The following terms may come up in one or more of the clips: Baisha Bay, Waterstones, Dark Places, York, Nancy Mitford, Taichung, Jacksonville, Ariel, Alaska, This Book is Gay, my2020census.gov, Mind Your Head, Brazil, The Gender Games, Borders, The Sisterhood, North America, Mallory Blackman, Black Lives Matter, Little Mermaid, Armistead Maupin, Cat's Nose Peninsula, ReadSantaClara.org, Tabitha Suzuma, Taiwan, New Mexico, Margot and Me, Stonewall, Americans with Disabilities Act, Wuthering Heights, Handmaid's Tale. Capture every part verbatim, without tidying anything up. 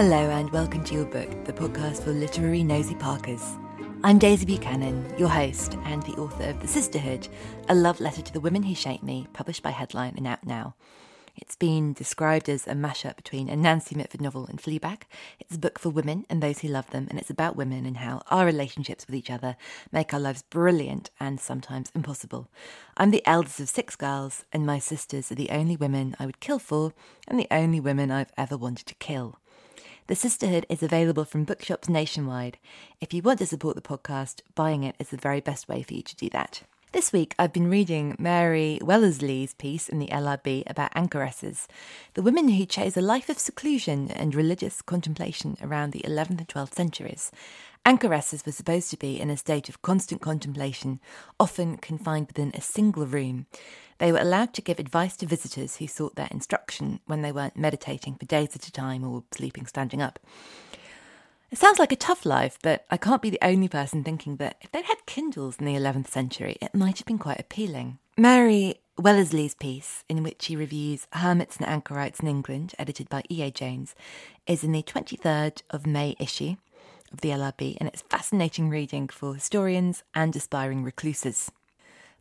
Hello and welcome to Your Book, the podcast for literary nosy parkers. I'm Daisy Buchanan, your host and the author of The Sisterhood, a love letter to the women who shaped me, published by Headline and out now. It's been described as a mashup between a Nancy Mitford novel and Fleabag. It's a book for women and those who love them, and it's about women and how our relationships with each other make our lives brilliant and sometimes impossible. I'm the eldest of six girls, and my sisters are the only women I would kill for and the only women I've ever wanted to kill. The Sisterhood is available from bookshops nationwide. If you want to support the podcast, buying it is the very best way for you to do that. This week, I've been reading Mary Wellesley's piece in the L R B about anchoresses, the women who chose a life of seclusion and religious contemplation around the eleventh and twelfth centuries. Anchoresses were supposed to be in a state of constant contemplation, often confined within a single room. They were allowed to give advice to visitors who sought their instruction when they weren't meditating for days at a time or sleeping standing up. It sounds like a tough life, but I can't be the only person thinking that if they'd had Kindles in the eleventh century, it might have been quite appealing. Mary Wellesley's piece, in which she reviews Hermits and Anchorites in England, edited by E A Jones, is in the twenty-third of May issue of the L R B, and it's fascinating reading for historians and aspiring recluses.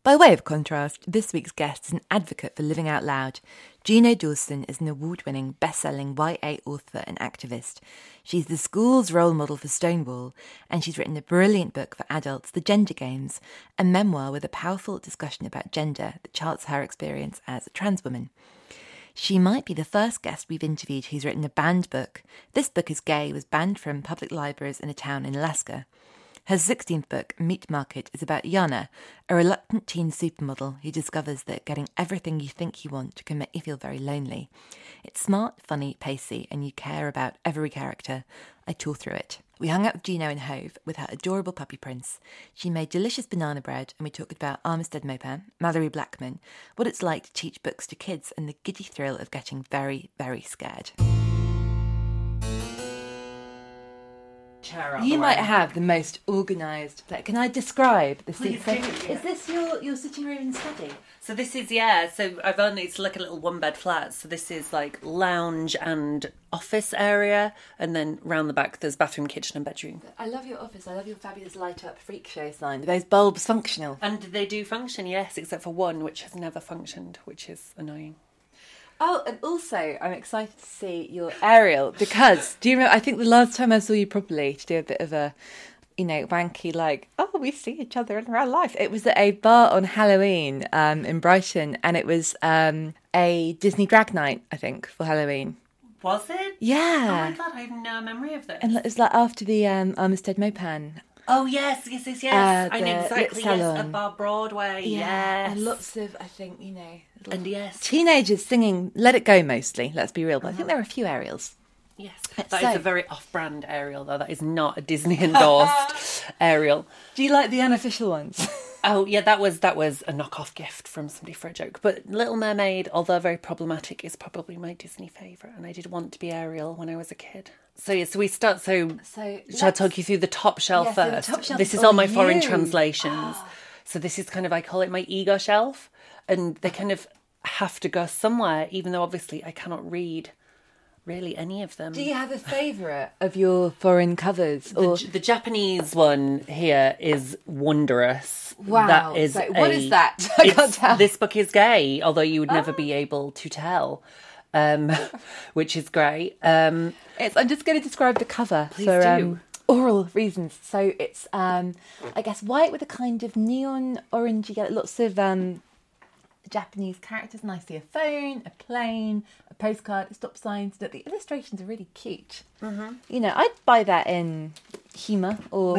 By way of contrast, this week's guest is an advocate for living out loud. Gina Dawson is an award-winning, best-selling Y A author and activist. She's the school's role model for Stonewall, and she's written a brilliant book for adults, The Gender Games, a memoir with a powerful discussion about gender that charts her experience as a trans woman. She might be the first guest we've interviewed who's written a banned book. This Book is Gay was banned from public libraries in a town in Alaska. Her sixteenth book, Meat Market, is about Yana, a reluctant teen supermodel who discovers that getting everything you think you want can make you feel very lonely. It's smart, funny, pacey, and you care about every character. I tore through it. We hung out with Gino in Hove with her adorable puppy Prince. She made delicious banana bread, and we talked about Armistead Maupin, Mallory Blackman, what it's like to teach books to kids, and the giddy thrill of getting very, very scared. You might way. have the most organised place. Can I describe the seat? So, yeah. Is this your, your sitting room and study? So this is, yeah, so I've only, it's like a little one-bed flat. So this is like lounge and office area. And then round the back, there's bathroom, kitchen and bedroom. I love your office. I love your fabulous light-up freak show sign. Are those bulbs functional? And they do function, yes, except for one, which has never functioned, which is annoying. Oh, and also, I'm excited to see your aerial because, do you remember, I think the last time I saw you properly to do a bit of a, you know, wanky, like, oh, we see each other in real life. It was at a bar on Halloween um, in Brighton, and it was um, a Disney drag night, I think, for Halloween. Was it? Yeah. Oh, my God, I have no memory of this. And it was, like, after the um, Armistead Maupin. Oh, yes, yes, yes, yes. Uh, I know exactly, yes, above Broadway, yeah, yes. And lots of, I think, you know... And yes. Teenagers singing Let It Go mostly, let's be real, but mm-hmm. I think there are a few aerials. Yes, that so, is a very off-brand aerial, though. That is not a Disney-endorsed aerial. Do you like the unofficial ones? Oh, yeah, that was that was a knockoff gift from somebody for a joke. But Little Mermaid, although very problematic, is probably my Disney favourite. And I did want to be Ariel when I was a kid. So, yeah, so we start... So, so shall I talk you through the top shelf yeah, first? So top shelf this is all my you. foreign translations. Oh. So this is kind of, I call it my ego shelf. And they kind of have to go somewhere, even though obviously I cannot read... really any of them. Do you have a favourite of your foreign covers? Or... The, the Japanese one here is wondrous. Wow. That is so, what a, is that? I can't tell. This Book is Gay, although you would never oh. be able to tell, um, which is great. Um, it's, I'm just going to describe the cover. Please for, do. Um, oral reasons. So it's, um, I guess, white with a kind of neon orangey yellow, lots of... Um, Japanese characters, and I see a phone, a plane, a postcard, stop signs. But the illustrations are really cute. Mm-hmm. You know, I'd buy that in Hema or...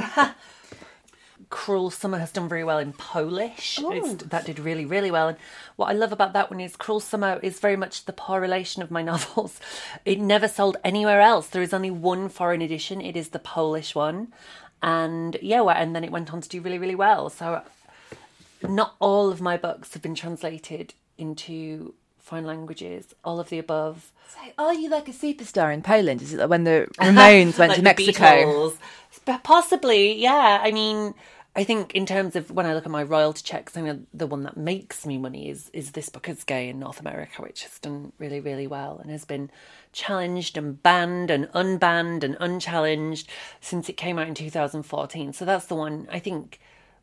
Cruel Summer has done very well in Polish. It's, that did really, really well. And what I love about that one is Cruel Summer is very much the poor relation of my novels. It never sold anywhere else. There is only one foreign edition. It is the Polish one. And yeah, and then it went on to do really, really well. So... Not all of my books have been translated into foreign languages, all of the above. So are you like a superstar in Poland? Is it like when the Ramones went like to Mexico? But possibly, yeah. I mean, I think in terms of when I look at my royalty checks, I mean, the one that makes me money is, is This Book is Gay in North America, which has done really, really well and has been challenged and banned and unbanned and unchallenged since it came out in two thousand fourteen. So that's the one, I think...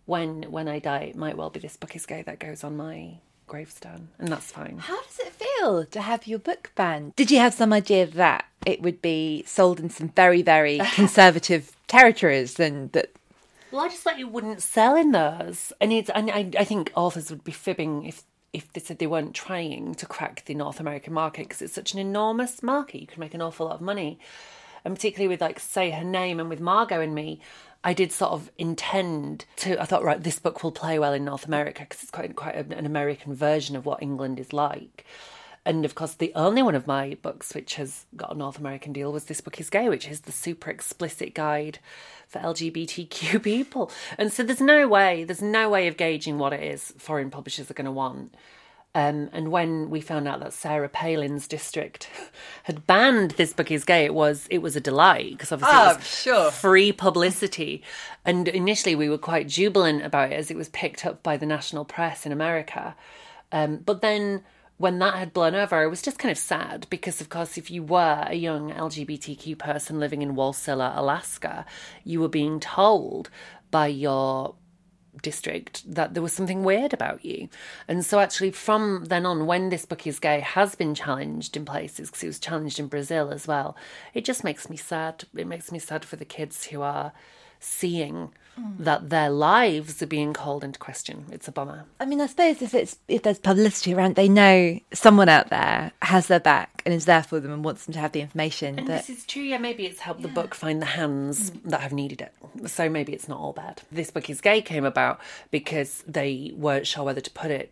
When when I die, it might well be This Book is Gay that goes on my gravestone, and that's fine. How does it feel to have your book banned? Did you have some idea that it would be sold in some very, very conservative territories? And that? Well, I just thought it wouldn't sell in those, and it's and I, I think authors would be fibbing if if they said they weren't trying to crack the North American market because it's such an enormous market. You can make an awful lot of money, and particularly with like Say Her Name and with Margot and Me. I did sort of intend to, I thought, right, this book will play well in North America because it's quite quite an American version of what England is like. And, of course, the only one of my books which has got a North American deal was This Book is Gay, which is the super explicit guide for L G B T Q people. And so there's no way, there's no way of gauging what it is foreign publishers are going to want. Um, and when we found out that Sarah Palin's district had banned This Book is Gay, it was it was a delight because obviously oh, it was sure. free publicity. And initially we were quite jubilant about it as it was picked up by the national press in America. Um, but then when that had blown over, I was just kind of sad because, of course, if you were a young L G B T Q person living in Walsilla, Alaska, you were being told by your... district that there was something weird about you. And so actually from then on, when This Book is Gay has been challenged in places, because it was challenged in Brazil as well, it just makes me sad. It makes me sad for the kids who are seeing mm. that their lives are being called into question. It's a bummer. I mean, I suppose if it's if there's publicity around, they know someone out there has their back and is there for them and wants them to have the information. And that... this is true, yeah, maybe it's helped yeah. the book find the hands mm. that have needed it. So maybe it's not all bad. This Book is Gay came about because they weren't sure whether to put it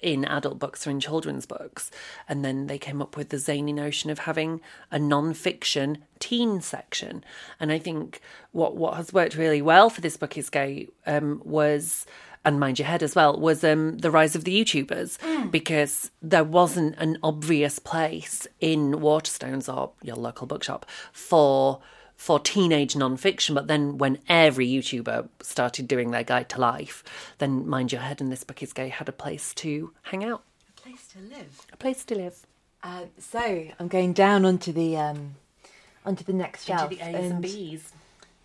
in adult books or in children's books. And then they came up with the zany notion of having a non-fiction teen section. And I think what, what has worked really well for This Book is Gay um, was, and Mind Your Head as well, was um, the rise of the YouTubers. Mm. Because there wasn't an obvious place in Waterstones or your local bookshop for... for teenage non-fiction, but then when every YouTuber started doing their guide to life, then Mind Your Head and This Book is Gay had a place to hang out. A place to live. A place to live. Uh, so I'm going down onto the um, onto the next shelf. Into the A's and, and B's.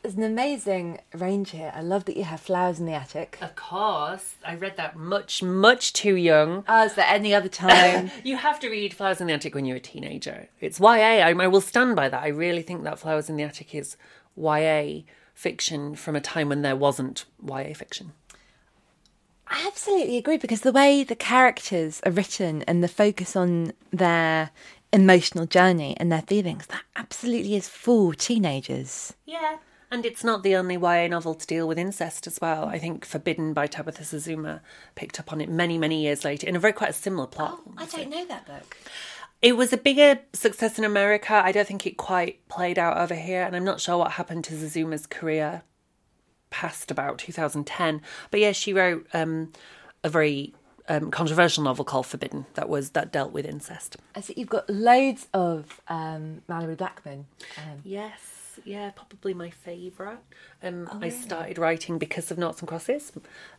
There's an amazing range here. I love that you have Flowers in the Attic. Of course. I read that much, much too young. Oh, is there any other time? You have to read Flowers in the Attic when you're a teenager. It's Y A. I, I will stand by that. I really think that Flowers in the Attic is Y A fiction from a time when there wasn't Y A fiction. I absolutely agree, because the way the characters are written and the focus on their... emotional journey and their feelings, that absolutely is for teenagers. Yeah. And it's not the only Y A novel to deal with incest as well. I think Forbidden by Tabitha Suzuma picked up on it many, many years later in a very quite a similar plot. Oh, I don't know that book. It was a bigger success in America. I don't think it quite played out over here, and I'm not sure what happened to Suzuma's career passed about two thousand ten. But yeah, she wrote um, a very um, controversial novel called Forbidden that was that dealt with incest. I see you've got loads of um, Mallory Blackman. Um. Yes. Yeah, probably my favourite. Um, oh, I started writing because of Noughts and Crosses.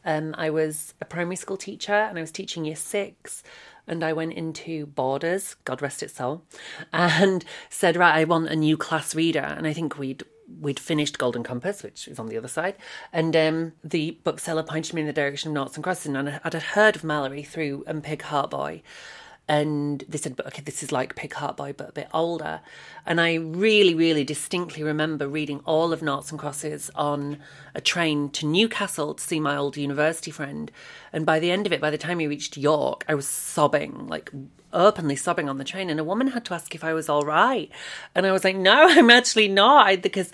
Um, I was a primary school teacher and I was teaching year six, and I went into Borders, God rest its soul, and said, right, I want a new class reader. And I think we'd we'd finished Golden Compass, which is on the other side, and um, the bookseller pointed me in the direction of Noughts and Crosses, and I'd heard of Mallory through um, Pig Heart Boy. And they said, but okay, this is like Pig Heart Boy, but a bit older. And I really, really distinctly remember reading all of Noughts and Crosses on a train to Newcastle to see my old university friend. And by the end of it, by the time we reached York, I was sobbing, like openly sobbing on the train. And a woman had to ask if I was all right. And I was like, no, I'm actually not. I, because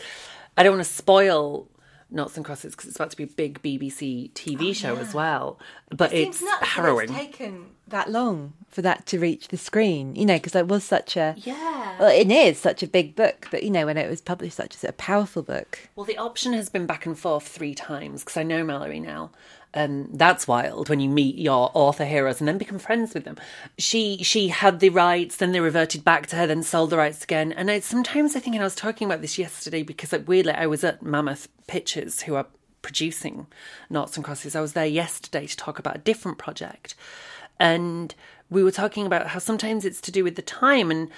I don't want to spoil Noughts and Crosses because it's about to be a big B B C T V oh, show yeah. as well. But it it's harrowing. It's taken that long for that to reach the screen, you know, because that was such a... Yeah. Well, it is such a big book, but, you know, when it was published, such a, a powerful book. Well, the option has been back and forth three times because I know Mallory now. Um, that's wild when you meet your author heroes and then become friends with them. She she had the rights, then they reverted back to her, then sold the rights again. And I, sometimes I think, and I was talking about this yesterday because, like, weirdly, I was at Mammoth Pictures, who are producing Noughts and Crosses. I was there yesterday to talk about a different project. And we were talking about how sometimes it's to do with the time. And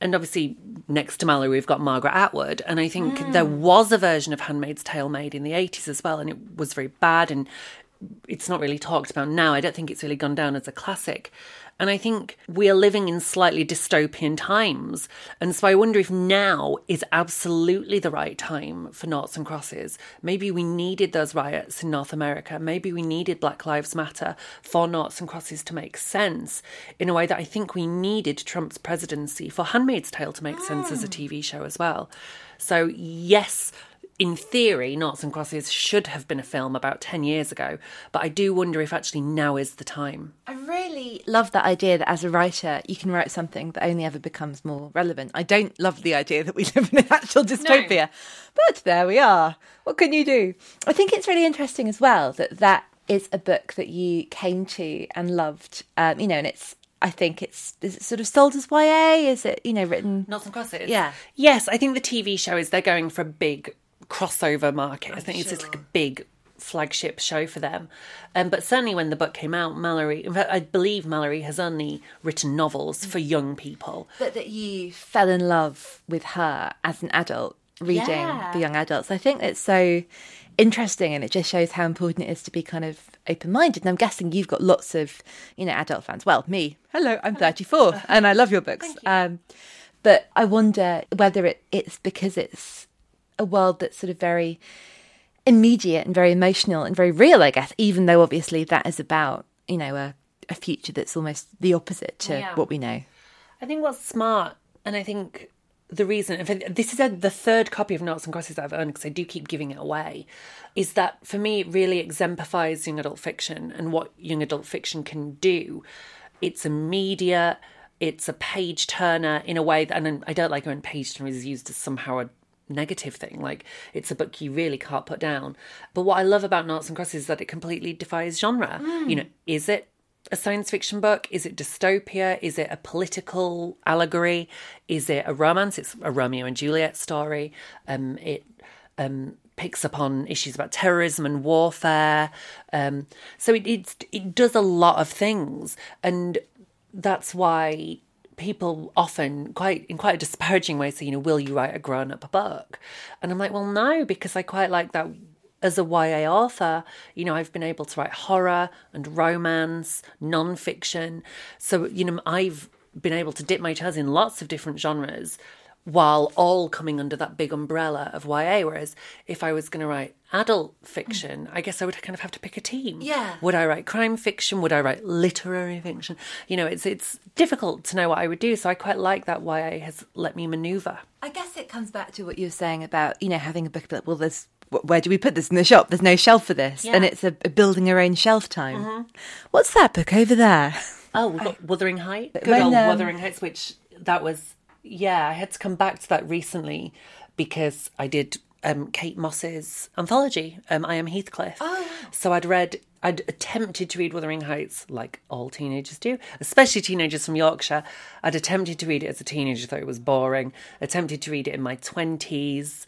and obviously, next to Mallory, we've got Margaret Atwood. And I think mm. there was a version of Handmaid's Tale made in the eighties as well. And it was very bad. And it's not really talked about now. I don't think it's really gone down as a classic. And I think we are living in slightly dystopian times. And so I wonder if now is absolutely the right time for Noughts and Crosses. Maybe we needed those riots in North America. Maybe we needed Black Lives Matter for Noughts and Crosses to make sense in a way that I think we needed Trump's presidency for Handmaid's Tale to make mm. sense as a T V show as well. So yes, in theory, Noughts and Crosses should have been a film about ten years ago, but I do wonder if actually now is the time. I really love that idea that as a writer, you can write something that only ever becomes more relevant. I don't love the idea that we live in an actual dystopia, no. But there we are. What can you do? I think it's really interesting as well that that is a book that you came to and loved, um, you know, and it's, I think it's, is it sort of sold as Y A? Is it, you know, written? Noughts and Crosses? Yeah. Yes, I think the T V show is they're going for a big crossover market. I think it's just like a big flagship show for them. Um, but certainly when the book came out, Mallory, in fact, I believe Mallory has only written novels for young people. But that you fell in love with her as an adult, reading yeah. the young adults. I think it's so interesting, and it just shows how important it is to be kind of open-minded. And I'm guessing you've got lots of, you know, adult fans. Well, me. Hello, I'm thirty-four and I love your books. Thank you. Um, but I wonder whether it, it's because it's a world that's sort of very immediate and very emotional and very real, I guess, even though obviously that is about, you know, a, a future that's almost the opposite to yeah. what we know. I think what's smart, and I think the reason, this is a, the third copy of Noughts and Crosses that I've owned because I do keep giving it away, is that for me it really exemplifies young adult fiction and what young adult fiction can do. It's a media, it's a page turner in a way that, and I don't like when page turner is used as somehow a negative thing, like it's a book you really can't put down. But what I love about Noughts and Crosses is that it completely defies genre. Mm. You know, is it a science fiction book? Is it dystopia? Is it a political allegory? Is it a romance? It's a Romeo and Juliet story. Um, it um, picks up on issues about terrorism and warfare. Um, so it it's, it does a lot of things, and that's why people often, quite in quite a disparaging way, say, you know, will you write a grown-up book? And I'm like, well, no, because I quite like that as a Y A author, you know, I've been able to write horror and romance, non-fiction. So, you know, I've been able to dip my toes in lots of different genres while all coming under that big umbrella of Y A. Whereas if I was going to write adult fiction, I guess I would kind of have to pick a team. Yeah. Would I write crime fiction? Would I write literary fiction? You know, it's it's difficult to know what I would do. So I quite like that Y A has let me manoeuvre. I guess it comes back to what you were saying about, you know, having a book about, well, there's, where do we put this in the shop? There's no shelf for this. Yeah. And it's a, a building your own shelf time. Mm-hmm. What's that book over there? Oh, we've got I, Wuthering Heights. Good when, old um, Wuthering Heights, which that was... Yeah, I had to come back to that recently because I did um, Kate Moss's anthology, um, I Am Heathcliff. Oh. So I'd read, I'd attempted to read Wuthering Heights, like all teenagers do, especially teenagers from Yorkshire. I'd attempted to read it as a teenager, thought it was boring. Attempted to read it in my twenties,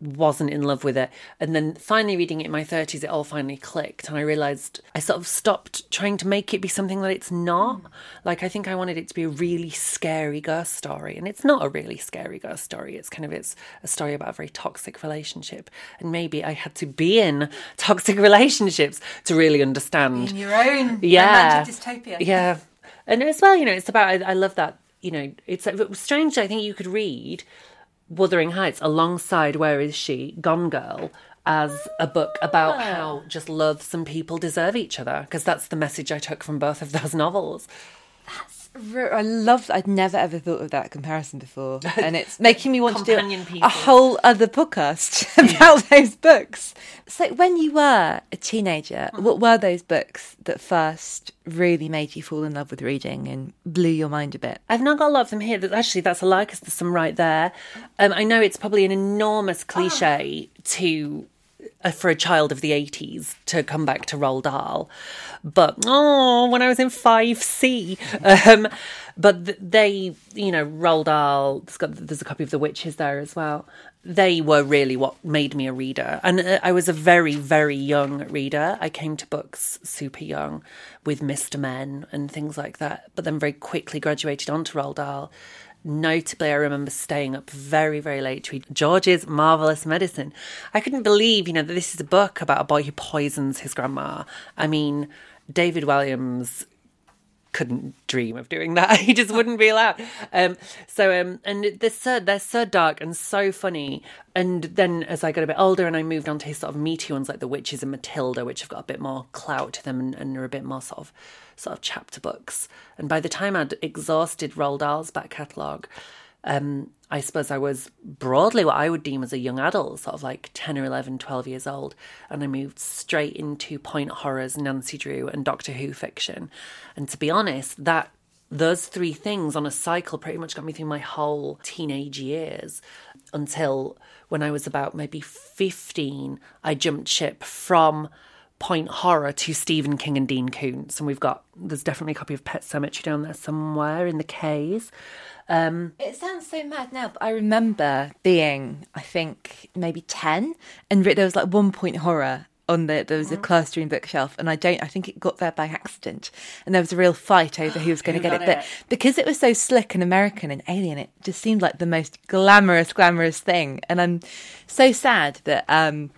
wasn't in love with it. And then finally reading it in my thirties, it all finally clicked. And I realised I sort of stopped trying to make it be something that it's not. Like, I think I wanted it to be a really scary ghost story. And it's not a really scary ghost story. It's kind of, it's a story about a very toxic relationship. And maybe I had to be in toxic relationships to really understand. In your own yeah. dystopia. Yeah. And as well, you know, it's about, I, I love that, you know, it's it was strange. I think you could read Wuthering Heights alongside Where Is She? Gone Girl as a book about how just loathsome people deserve each other, because that's the message I took from both of those novels. That's re- I love I'd never ever thought of that comparison before, and it's making me want to do people. a whole other podcast about those books. So when you were a teenager, what were those books that first really made you fall in love with reading and blew your mind a bit? I've not got a lot of them here. Actually, that's a lie, because there's some right there. Um, I know it's probably an enormous cliche oh. to uh, for a child of the eighties to come back to Roald Dahl. But, oh, when I was in five C. Um, but they, you know, Roald Dahl, there's, got, there's a copy of The Witches there as well. They were really what made me a reader. And uh, I was a very, very young reader. I came to books super young with Mister Men and things like that, but then very quickly graduated onto Roald Dahl. Notably, I remember staying up very, very late to read George's Marvellous Medicine. I couldn't believe, you know, that this is a book about a boy who poisons his grandma. I mean, David Williams couldn't dream of doing that. He just wouldn't be allowed. Um, so, um, and they're so, they're so dark and so funny. And then as I got a bit older and I moved on to his sort of meaty ones like The Witches and Matilda, which have got a bit more clout to them and, and are a bit more sort of sort of chapter books. And by the time I'd exhausted Roald Dahl's back catalogue, um, I suppose I was broadly what I would deem as a young adult, sort of like ten or eleven, twelve years old. And I moved straight into point horrors, Nancy Drew and Doctor Who fiction. And to be honest, that those three things on a cycle pretty much got me through my whole teenage years, until when I was about maybe fifteen, I jumped ship from point horror to Stephen King and Dean Koontz. And we've got, there's definitely a copy of Pet Sematary down there somewhere in the K's. Um, it sounds so mad now, but I remember being, I think, maybe ten, and there was like one point horror on the, there was a classroom bookshelf, and I don't, I think it got there by accident, and there was a real fight over who was going to get it, but it? because it was so slick and American and alien, it just seemed like the most glamorous, glamorous thing, and I'm so sad that um,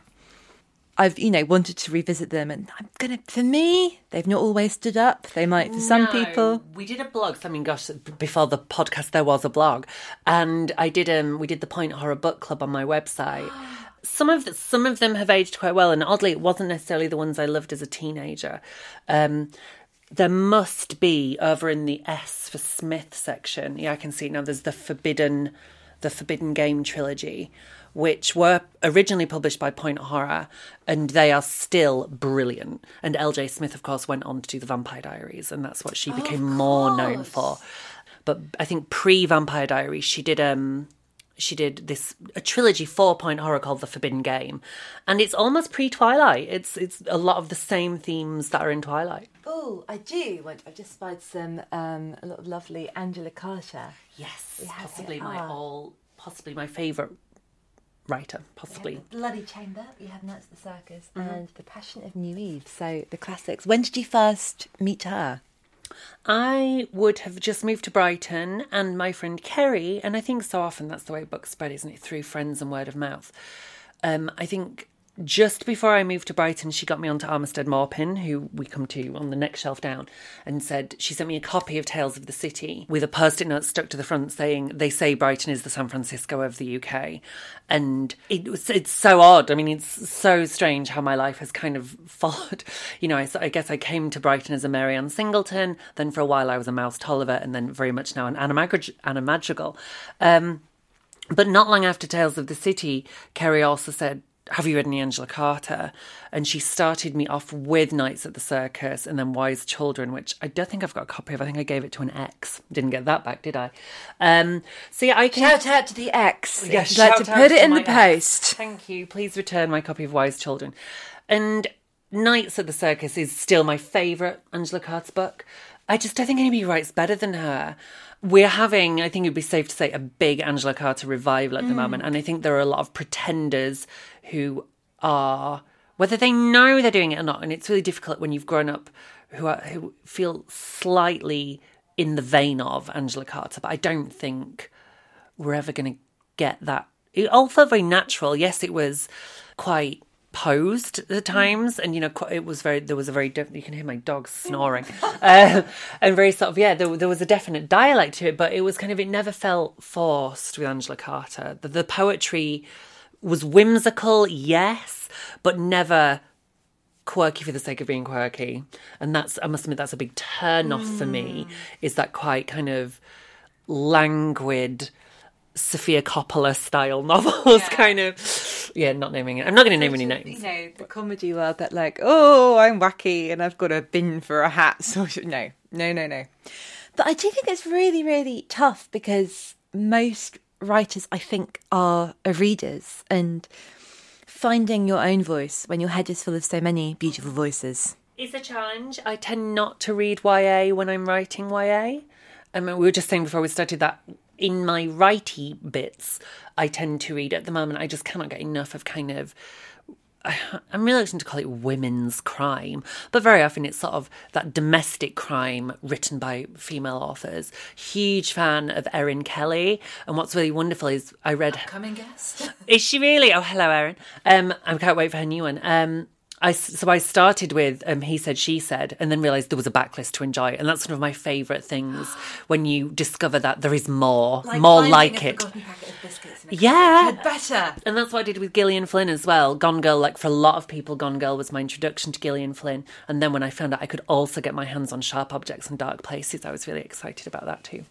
I've, you know, wanted to revisit them, and I'm going to, for me, they've not always stood up. They might for some no, people. We did a blog, I mean, gosh, before the podcast there was a blog, and I did, um, we did the Point Horror Book Club on my website. Some of the, some of them have aged quite well, and oddly, it wasn't necessarily the ones I loved as a teenager. Um, there must be, over in the S for Smith section, yeah, I can see it now, there's the Forbidden, the Forbidden Game trilogy, which were originally published by Point Horror, and they are still brilliant. And L J Smith, of course, went on to do The Vampire Diaries, and that's what she oh, became more known for. But I think pre-Vampire Diaries, she did um, she did this a trilogy for Point Horror called The Forbidden Game, and it's almost pre-Twilight. It's it's a lot of the same themes that are in Twilight. Oh, I do. I've just spied some um, a lot of lovely Angela Carter. Yes, yes possibly my all, possibly my favourite writer, possibly. The Bloody Chamber, you have Nuts the Circus, mm-hmm. and The Passion of New Eve, so the classics. When did you first meet her? I would have just moved to Brighton, and my friend Kerry, and I think so often that's the way books spread, isn't it? Through friends and word of mouth. Um, I think just before I moved to Brighton, she got me onto Armistead Maupin, who we come to on the next shelf down, and said, she sent me a copy of Tales of the City with a post-it note stuck to the front saying, they say Brighton is the San Francisco of the U K. And it was, it's so odd. I mean, it's so strange how my life has kind of followed. You know, I, I guess I came to Brighton as a Mary Ann Singleton. Then for a while I was a Mouse Tolliver, and then very much now an Anna, Mag- Anna Madrigal. Um, but not long after Tales of the City, Kerry also said, have you read any Angela Carter? And she started me off with Nights at the Circus and then Wise Children, which I don't think I've got a copy of. I think I gave it to an ex. Didn't get that back, did I? Um, so yeah, I can... Shout out to the ex. Yes, if you'd like to put it in the post. Thank you. Please return my copy of Wise Children. And Nights at the Circus is still my favourite Angela Carter book. I just don't think anybody writes better than her. We're having, I think it would be safe to say, a big Angela Carter revival at mm. the moment. And I think there are a lot of pretenders who are, whether they know they're doing it or not, and it's really difficult when you've grown up, who are, who feel slightly in the vein of Angela Carter. But I don't think we're ever going to get that. It all felt very natural. Yes, it was quite posed at times, and you know, it was very, there was a very you can hear my dog snoring uh, and very sort of yeah there, there was a definite dialect to it, but it was kind of, it never felt forced with Angela Carter. The, the poetry was whimsical, yes, but never quirky for the sake of being quirky, and that's, I must admit, that's a big turn off mm. for me, is that quite kind of languid Sophia Coppola style novels, yeah. kind of, yeah, not naming it. I'm not going to name any names. You know, the comedy world that like, oh, I'm wacky and I've got a bin for a hat. So no, no, no, no. But I do think it's really, really tough because most writers, I think, are readers, and finding your own voice when your head is full of so many beautiful voices is a challenge. I tend not to read Y A when I'm writing Y A. I mean, we were just saying before we started that in my writey bits, I tend to read at the moment. I just cannot get enough of kind of, I'm reluctant to call it women's crime, but very often it's sort of that domestic crime written by female authors. Huge fan of Erin Kelly. And what's really wonderful is I read... Upcoming guest. Is she really? Oh, hello, Erin. Um, I can't wait for her new one. Um, I, so I started with um, He Said, She Said, and then realised there was a backlist to enjoy. And that's one of my favourite things, when you discover that there is more, like more like it. A packet of biscuits in a yeah. Had better. And that's what I did with Gillian Flynn as well. Gone Girl, like for a lot of people, Gone Girl was my introduction to Gillian Flynn. And then when I found out I could also get my hands on Sharp Objects and Dark Places, I was really excited about that too.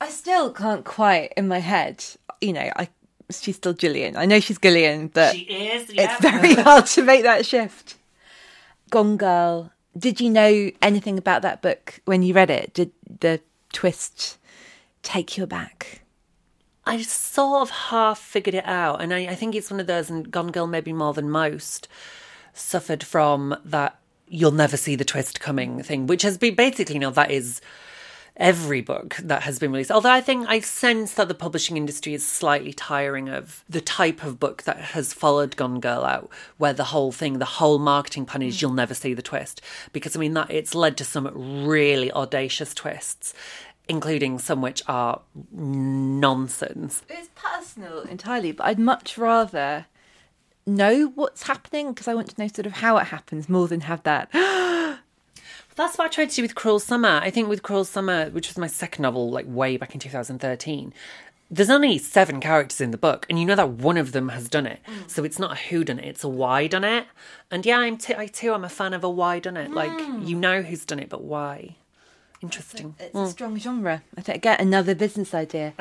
I still can't quite, in my head, you know, I she's still Gillian. I know she's Gillian, but she is, yeah. It's very hard to make that shift. Gone Girl. Did you know anything about that book when you read it? Did the twist take you aback? I sort of half figured it out. And I, I think it's one of those, and Gone Girl maybe more than most, suffered from that you'll never see the twist coming thing, which has been basically, you know, that is... every book that has been released. Although I think I sense that the publishing industry is slightly tiring of the type of book that has followed Gone Girl out, where the whole thing, the whole marketing plan is you'll never see the twist. Because, I mean, that it's led to some really audacious twists, including some which are nonsense. It's personal entirely, but I'd much rather know what's happening, because I want to know sort of how it happens more than have that... That's what I tried to do with Cruel Summer. I think with Cruel Summer, which was my second novel, like way back in two thousand thirteen, there's only seven characters in the book, and you know that one of them has done it. Mm. So it's not a whodunit, it's a why done it. And yeah, I'm t- I too, I'm a fan of a why done it. Mm. Like, you know who's done it, but why? Interesting. It's a, it's mm. a strong genre. I think I get another business idea.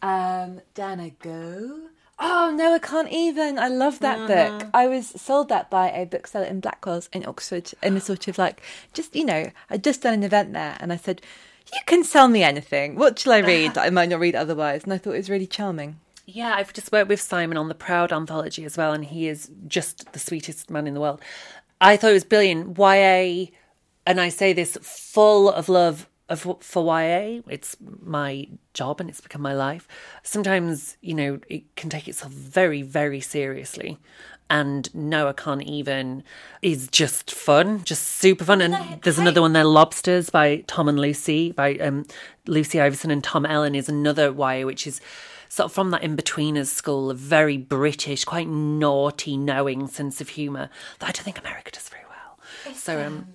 um, down I go. Oh, No, I Can't Even. I love that mm-hmm. book. I was sold that by a bookseller in Blackwell's in Oxford, in a sort of like, just, you know, I'd just done an event there and I said, you can sell me anything. What shall I read that I might not read otherwise? And I thought it was really charming. Yeah, I've just worked with Simon on the Proud anthology as well, and he is just the sweetest man in the world. I thought it was brilliant. Y A, and I say this full of love of for Y A, it's my job and it's become my life. Sometimes, you know, it can take itself very, very seriously. And No, I Can't Even is just fun, just super fun. And there's another one there, Lobsters by Tom and Lucy, by um, Lucy Iverson and Tom Ellen, is another Y A, which is sort of from that in-betweeners school of very British, quite naughty, knowing sense of humour that I don't think America does very well. It's so, um...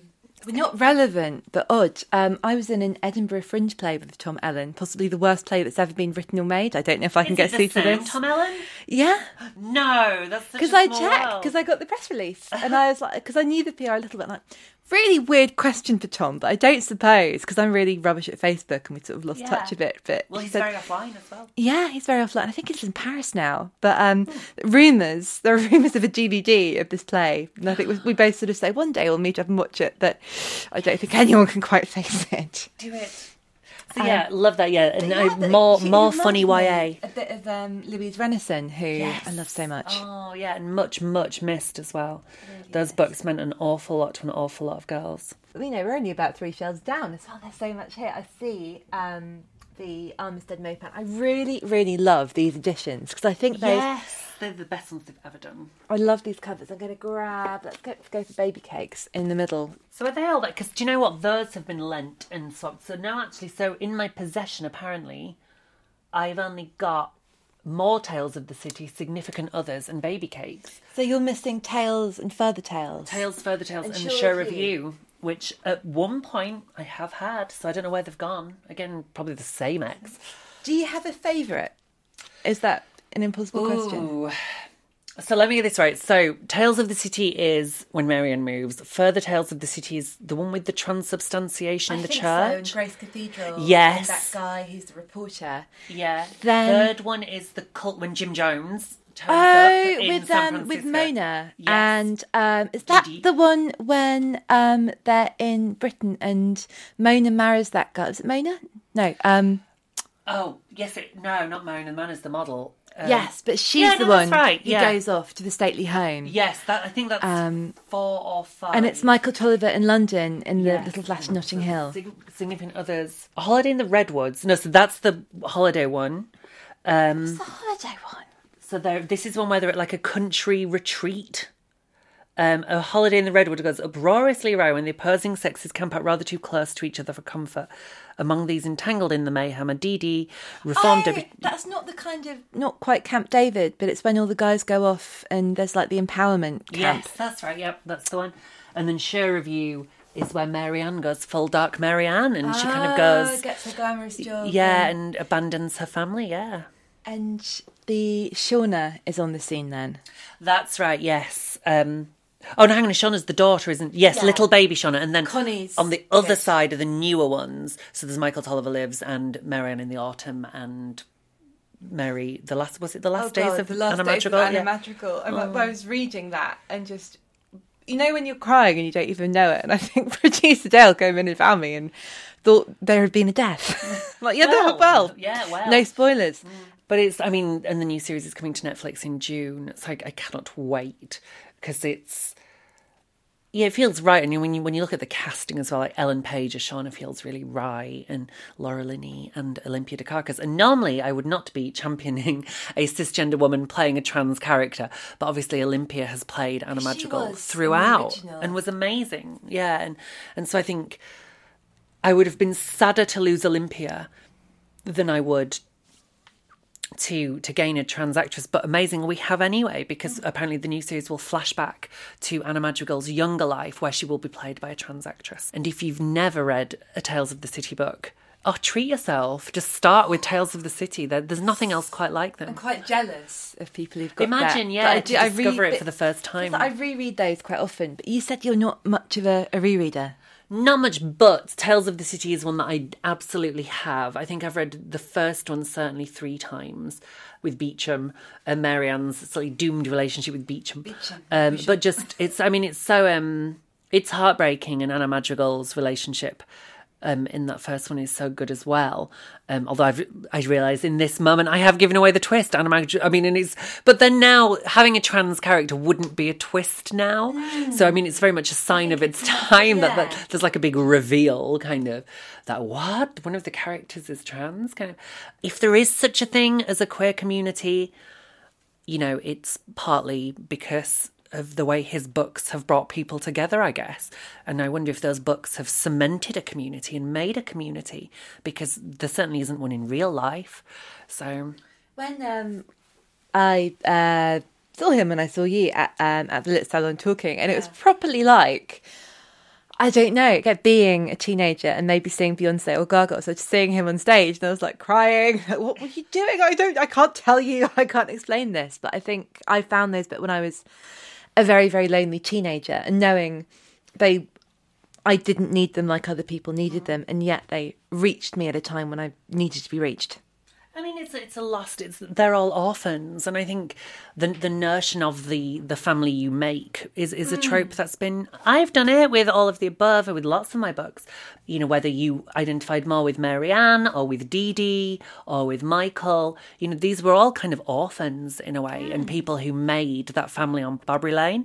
not relevant, but odd. Um, I was in an Edinburgh Fringe play with Tom Ellen, possibly the worst play that's ever been written or made. I don't know if I can get sued for this. Tom Ellen? Yeah. No, that's such a small world. Because I checked, because I got the press release, and I was like, because I knew the P R a little bit, like, Really weird question for Tom, but I don't suppose, because I'm really rubbish at Facebook and we sort of lost yeah. touch of it. But well, he's said, very offline as well. Yeah, he's very offline. I think he's in Paris now. But um, hmm. rumours, there are rumours of a D V D of this play. And I think we, we both sort of say, one day we'll meet up and watch it, but I don't think anyone can quite face it. Do it. So, yeah, um, love that. Yeah, and yeah, no, more more funny Y A. A bit of um, Louise Renison, who yes. I love so much. Oh yeah, and much much missed as well. Really Those missed. books meant an awful lot to an awful lot of girls. You know, we're only about three shelves down as well. There's so much here. I see um, the Armistead Maupin. I really really love these editions because I think those yes, they're the best ones they've ever done. I love these covers. I'm going to grab. Let's go, go for baby cakes in the middle. So are they all that? Because do you know what? Those have been lent and swapped. So now actually, so in my possession, apparently, I've only got more Tales of the City, Significant Others and Baby Cakes. So you're missing Tales and Further Tales. Tales, Further Tales and, and Sure, sure of you. you, which at one point I have had. So I don't know where they've gone. Again, probably the same ex. Do you have a favourite? Is that an impossible Ooh. question? So let me get this right. So Tales of the City is When Marian Moves. Further Tales of the City is the one with the transubstantiation I in the think church. So, in Grace Cathedral. Yes. That guy who's the reporter. Yeah. Then... Third one is the cult when Jim Jones turns oh, up in with, San um, with Mona. Yes. And um, is that Judy. the one when um, they're in Britain and Mona marries that guy? Is it Mona? No. Um... Oh, yes. It, no, not Mona. Mona's the model. Um, yes, but she's yeah, the no, one right. who yeah. goes off to the stately home. Yes, that, I think that's um, four or five. And it's Michael Tolliver in London in yes. the little flat in Notting Hill. Significant Others. A Holiday in the Redwoods. No, so that's the holiday one. Um, What's the holiday one? So this is one where they're at like a country retreat. Um, a Holiday in the Redwood goes uproariously row when the opposing sexes camp out rather too close to each other for comfort. Among these entangled in the mayhem are Dee Dee, reformed... Oh, that's not the kind of... Not quite Camp David, but it's when all the guys go off and there's like the empowerment camp. Yes, that's right, yep, that's the one. And then Sure of You is where Marianne goes full dark Marianne and oh, she kind of goes... gets her glamorous job. Yeah, and abandons her family, yeah. And the Shauna is on the scene then. That's right, yes. Um... Oh, no, hang on, Shauna's the daughter, isn't... Yes, yeah. Little baby Shauna. And then Connie's on the other yes. side are the newer ones. So there's Michael Tolliver Lives and Marianne in the Autumn and Mary... The last... Was it The Last oh, Days God, of the last Anna Madrigal? Days of Anna Madrigal. Yeah. Oh. I was reading that and just... You know when you're crying and you don't even know it? And I think producer Dale came in and found me and thought there had been a death. like, yeah, well, well. Yeah, well. No spoilers. Mm. But it's... I mean, and the new series is coming to Netflix in June. So I, I cannot wait... Because it's, yeah, it feels right. And when you when you look at the casting as well, like Ellen Page as Shauna feels really wry, and Laura Linney and Olympia Dukakis. And normally I would not be championing a cisgender woman playing a trans character, but obviously Olympia has played Anna Madrigal throughout and was amazing. Yeah, and and so I think I would have been sadder to lose Olympia than I would. to to gain a trans actress, but amazing we have anyway, because mm. apparently the new series will flash back to Anna Madrigal's younger life where she will be played by a trans actress. And if you've never read a Tales of the City book, oh, treat yourself. Just start with Tales of the City. There, there's nothing else quite like them. I'm quite jealous of people who've got Imagine, that. yeah, I, do, I discover read, it for the first time. I reread those quite often, but you said you're not much of a, a rereader. Not much, but Tales of the City is one that I absolutely have. I think I've read the first one certainly three times with Beecham and Marianne's slightly doomed relationship with Beecham. Beecham. Um, Beecham. But just, it's, I mean, it's so, um, it's heartbreaking, and Anna Madrigal's relationship um, in that first one is so good as well. Um, although I've, I realise in this moment I have given away the twist. Anna Madrigal, I mean, and it's, but then now having a trans character wouldn't be a twist now. Mm. So, I mean, it's very much a sign of its time yeah. that, that there's like a big reveal kind of that, what? One of the characters is trans? Kind of. If there is such a thing as a queer community, you know, it's partly because of the way his books have brought people together, I guess. And I wonder if those books have cemented a community and made a community, because there certainly isn't one in real life. So when um, I uh, saw him and I saw you at, um, at the Lit Salon talking, and it was properly like... I don't know, like being a teenager and maybe seeing Beyonce or Gaga, so just seeing him on stage and I was like crying, like, what were you doing? I don't, I can't tell you, I can't explain this. But I think I found those, but when I was a very, very lonely teenager and knowing they I didn't need them like other people needed them, and yet they reached me at a time when I needed to be reached. I mean, it's it's a lust. It's they're all orphans, and I think the the notion of the, the family you make is, is a trope that's been. I've done it with all of the above, and with lots of my books. You know, whether you identified more with Mary Ann or with Dee Dee or with Michael, you know, these were all kind of orphans in a way, and people who made that family on Barbary Lane.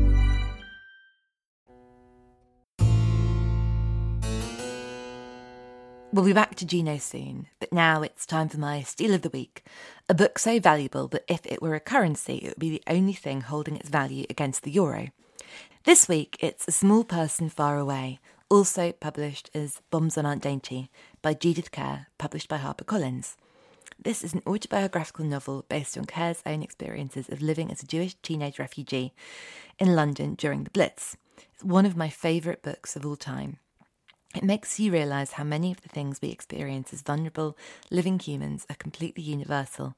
We'll be back to Gino soon, but now it's time for my Steal of the Week, a book so valuable that if it were a currency, it would be the only thing holding its value against the euro. This week, it's A Small Person Far Away, also published as Bombs on Aunt Dainty by Judith Kerr, published by HarperCollins. This is an autobiographical novel based on Kerr's own experiences of living as a Jewish teenage refugee in London during the Blitz. It's one of my favourite books of all time. It makes you realise how many of the things we experience as vulnerable, living humans are completely universal,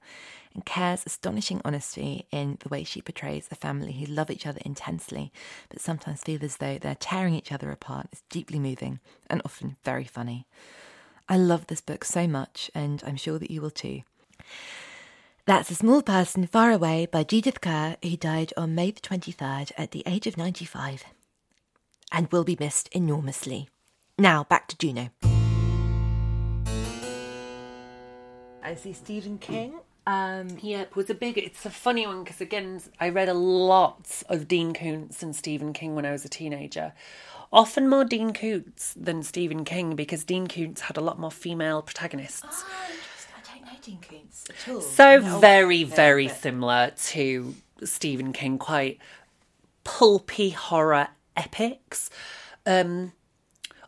and Kerr's astonishing honesty in the way she portrays a family who love each other intensely but sometimes feel as though they're tearing each other apart is deeply moving and often very funny. I love this book so much, and I'm sure that you will too. That's A Small Person Far Away by Judith Kerr, who died on May the twenty-third at the age of ninety-five, and will be missed enormously. Now, back to Juno. I see Stephen King. Um, yep, was a big... It's a funny one, because, again, I read a lot of Dean Koontz and Stephen King when I was a teenager. Often more Dean Koontz than Stephen King, because Dean Koontz had a lot more female protagonists. Oh, interesting. I don't know Dean Koontz at all. So no, very, very bit. Similar to Stephen King, quite pulpy horror epics. Um...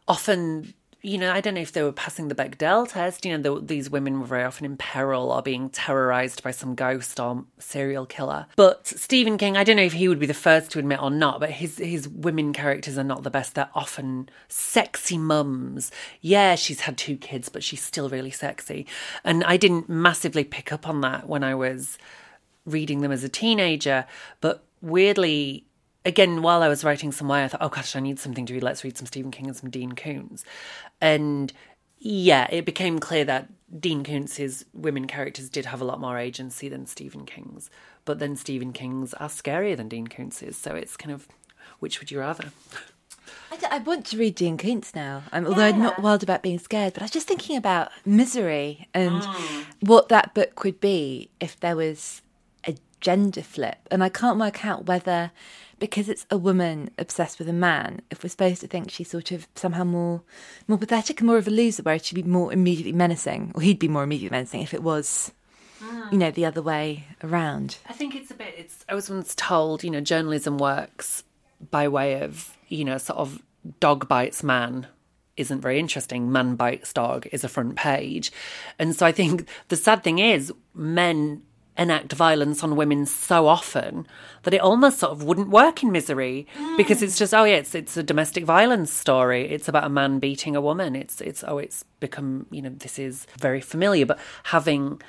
Often, you know, I don't know if they were passing the Bechdel test. You know, the, these women were very often in peril or being terrorised by some ghost or serial killer. But Stephen King, I don't know if he would be the first to admit or not, but his, his women characters are not the best. They're often sexy mums. Yeah, she's had two kids, but she's still really sexy. And I didn't massively pick up on that when I was reading them as a teenager. But weirdly... Again, while I was writing some way, I thought, oh gosh, I need something to read. Let's read some Stephen King and some Dean Koontz. And yeah, it became clear that Dean Koontz's women characters did have a lot more agency than Stephen King's. But then Stephen King's are scarier than Dean Koontz's. So it's kind of, which would you rather? I, d- I want to read Dean Koontz now, um, although yeah. I'm not wild about being scared. But I was just thinking about misery and mm. what that book would be if there was a gender flip. And I can't work out whether... Because it's a woman obsessed with a man, if we're supposed to think she's sort of somehow more more pathetic and more of a loser, whereas she'd be more immediately menacing, or he'd be more immediately menacing if it was, mm. you know, the other way around. I think it's a bit, it's, I was once told, you know, journalism works by way of, you know, sort of dog bites man isn't very interesting, man bites dog is a front page. And so I think the sad thing is men... enact violence on women so often that it almost sort of wouldn't work in misery mm. because it's just, oh yeah, it's it's a domestic violence story. It's about a man beating a woman. It's, it's oh, it's become, you know, this is very familiar. But having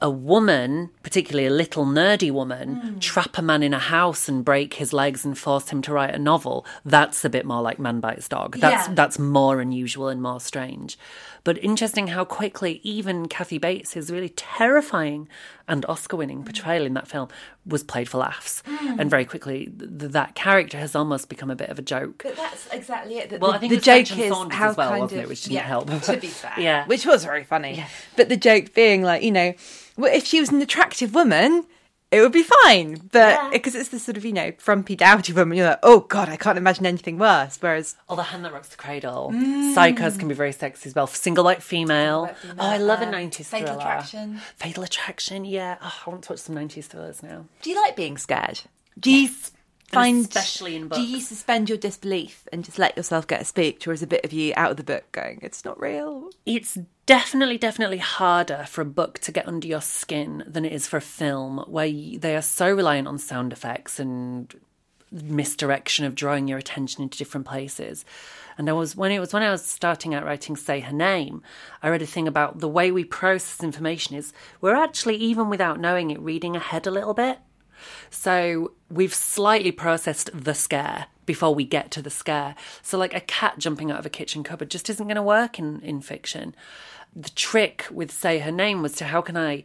a woman, particularly a little nerdy woman, mm. trap a man in a house and break his legs and force him to write a novel, that's a bit more like Man Bites Dog. That's yeah. that's more unusual and more strange. But interesting how quickly even Kathy Bates' really terrifying and Oscar-winning portrayal in that film was played for laughs. Mm. And very quickly, th- that character has almost become a bit of a joke. But that's exactly it. The, well, I think the joke is how as well, kind wasn't of... It? Which didn't yeah, help. To be fair. Yeah. Which was very funny. Yeah. But the joke being like, you know, well, if she was an attractive woman... it would be fine, but because yeah. it's this sort of, you know, frumpy, dowdy woman, you're like, oh God, I can't imagine anything worse. Whereas, oh, the hand that rocks the cradle, mm. psychos can be very sexy as well. Single white female. Single white female. Oh, I love um, a nineties thriller. Fatal Attraction. Fatal Attraction. Yeah, oh, I want to watch some nineties thrillers now. Do you like being scared? Do you yes. find, and especially in books, do you suspend your disbelief and just let yourself get spooked, or is a bit of you out of the book going, it's not real? It's Definitely, definitely harder for a book to get under your skin than it is for a film, where they are so reliant on sound effects and misdirection of drawing your attention into different places. And I was when it was when I was starting out writing Say Her Name, I read a thing about the way we process information is we're actually, even without knowing it, reading ahead a little bit. So we've slightly processed the scare before we get to the scare. So like a cat jumping out of a kitchen cupboard just isn't going to work in, in fiction. The trick with Say Her Name was to how can I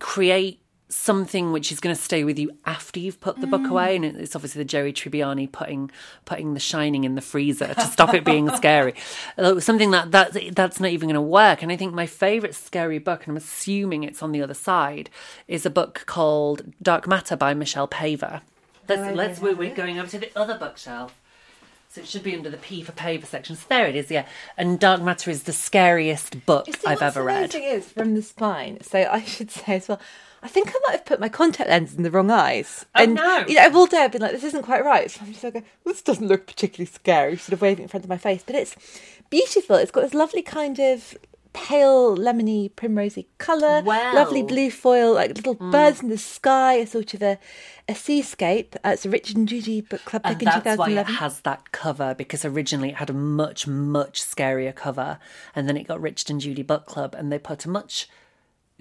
create something which is going to stay with you after you've put the mm. book away. And it's obviously the Joey Tribbiani putting putting The Shining in the freezer to stop it being scary. It was something that, that that's not even going to work. And I think my favourite scary book, and I'm assuming it's on the other side, is a book called Dark Matter by Michelle Paver. Let's, oh, let's we're, we're going over to the other bookshelf. So it should be under the P for Paver section. So there it is, yeah. And Dark Matter is the scariest book see, I've ever read. The thing is from the spine. So I should say as well, I think I might have put my contact lens in the wrong eyes. Oh, and, no. You know, I've all day I've been like, this isn't quite right. So I'm just like, this doesn't look particularly scary, sort of waving in front of my face. But it's beautiful. It's got this lovely kind of pale, lemony, primrosy colour. Wow. Lovely blue foil, like little mm. birds in the sky, a sort of a, a seascape. Uh, it's a Richard and Judy book club pick in two thousand eleven. And that's why it has that cover, because originally it had a much, much scarier cover. And then it got Richard and Judy book club, and they put a much,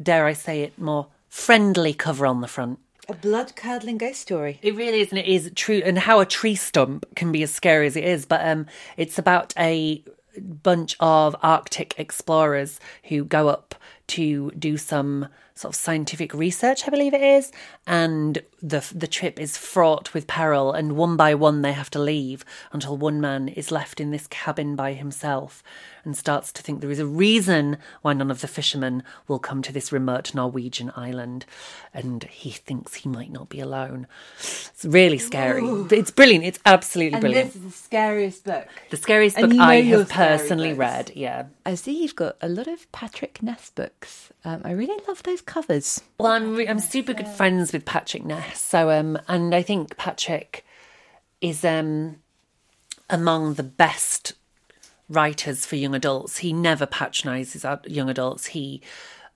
dare I say it, more friendly cover on the front. A blood-curdling ghost story. It really is, and it is true. And how a tree stump can be as scary as it is. But um, it's about a bunch of Arctic explorers who go up to do some sort of scientific research, I believe it is, and the the trip is fraught with peril, and one by one they have to leave until one man is left in this cabin by himself and starts to think there is a reason why none of the fishermen will come to this remote Norwegian island, and he thinks he might not be alone. It's really scary. Ooh. It's brilliant. It's absolutely and brilliant. And this is the scariest book. The scariest book I have personally read, yeah. I see you've got a lot of Patrick Ness books. Um, I really love those covers. Well, I'm re- I'm super good friends with Patrick Ness. So, um, and I think Patrick is um among the best writers for young adults. He never patronises young adults. He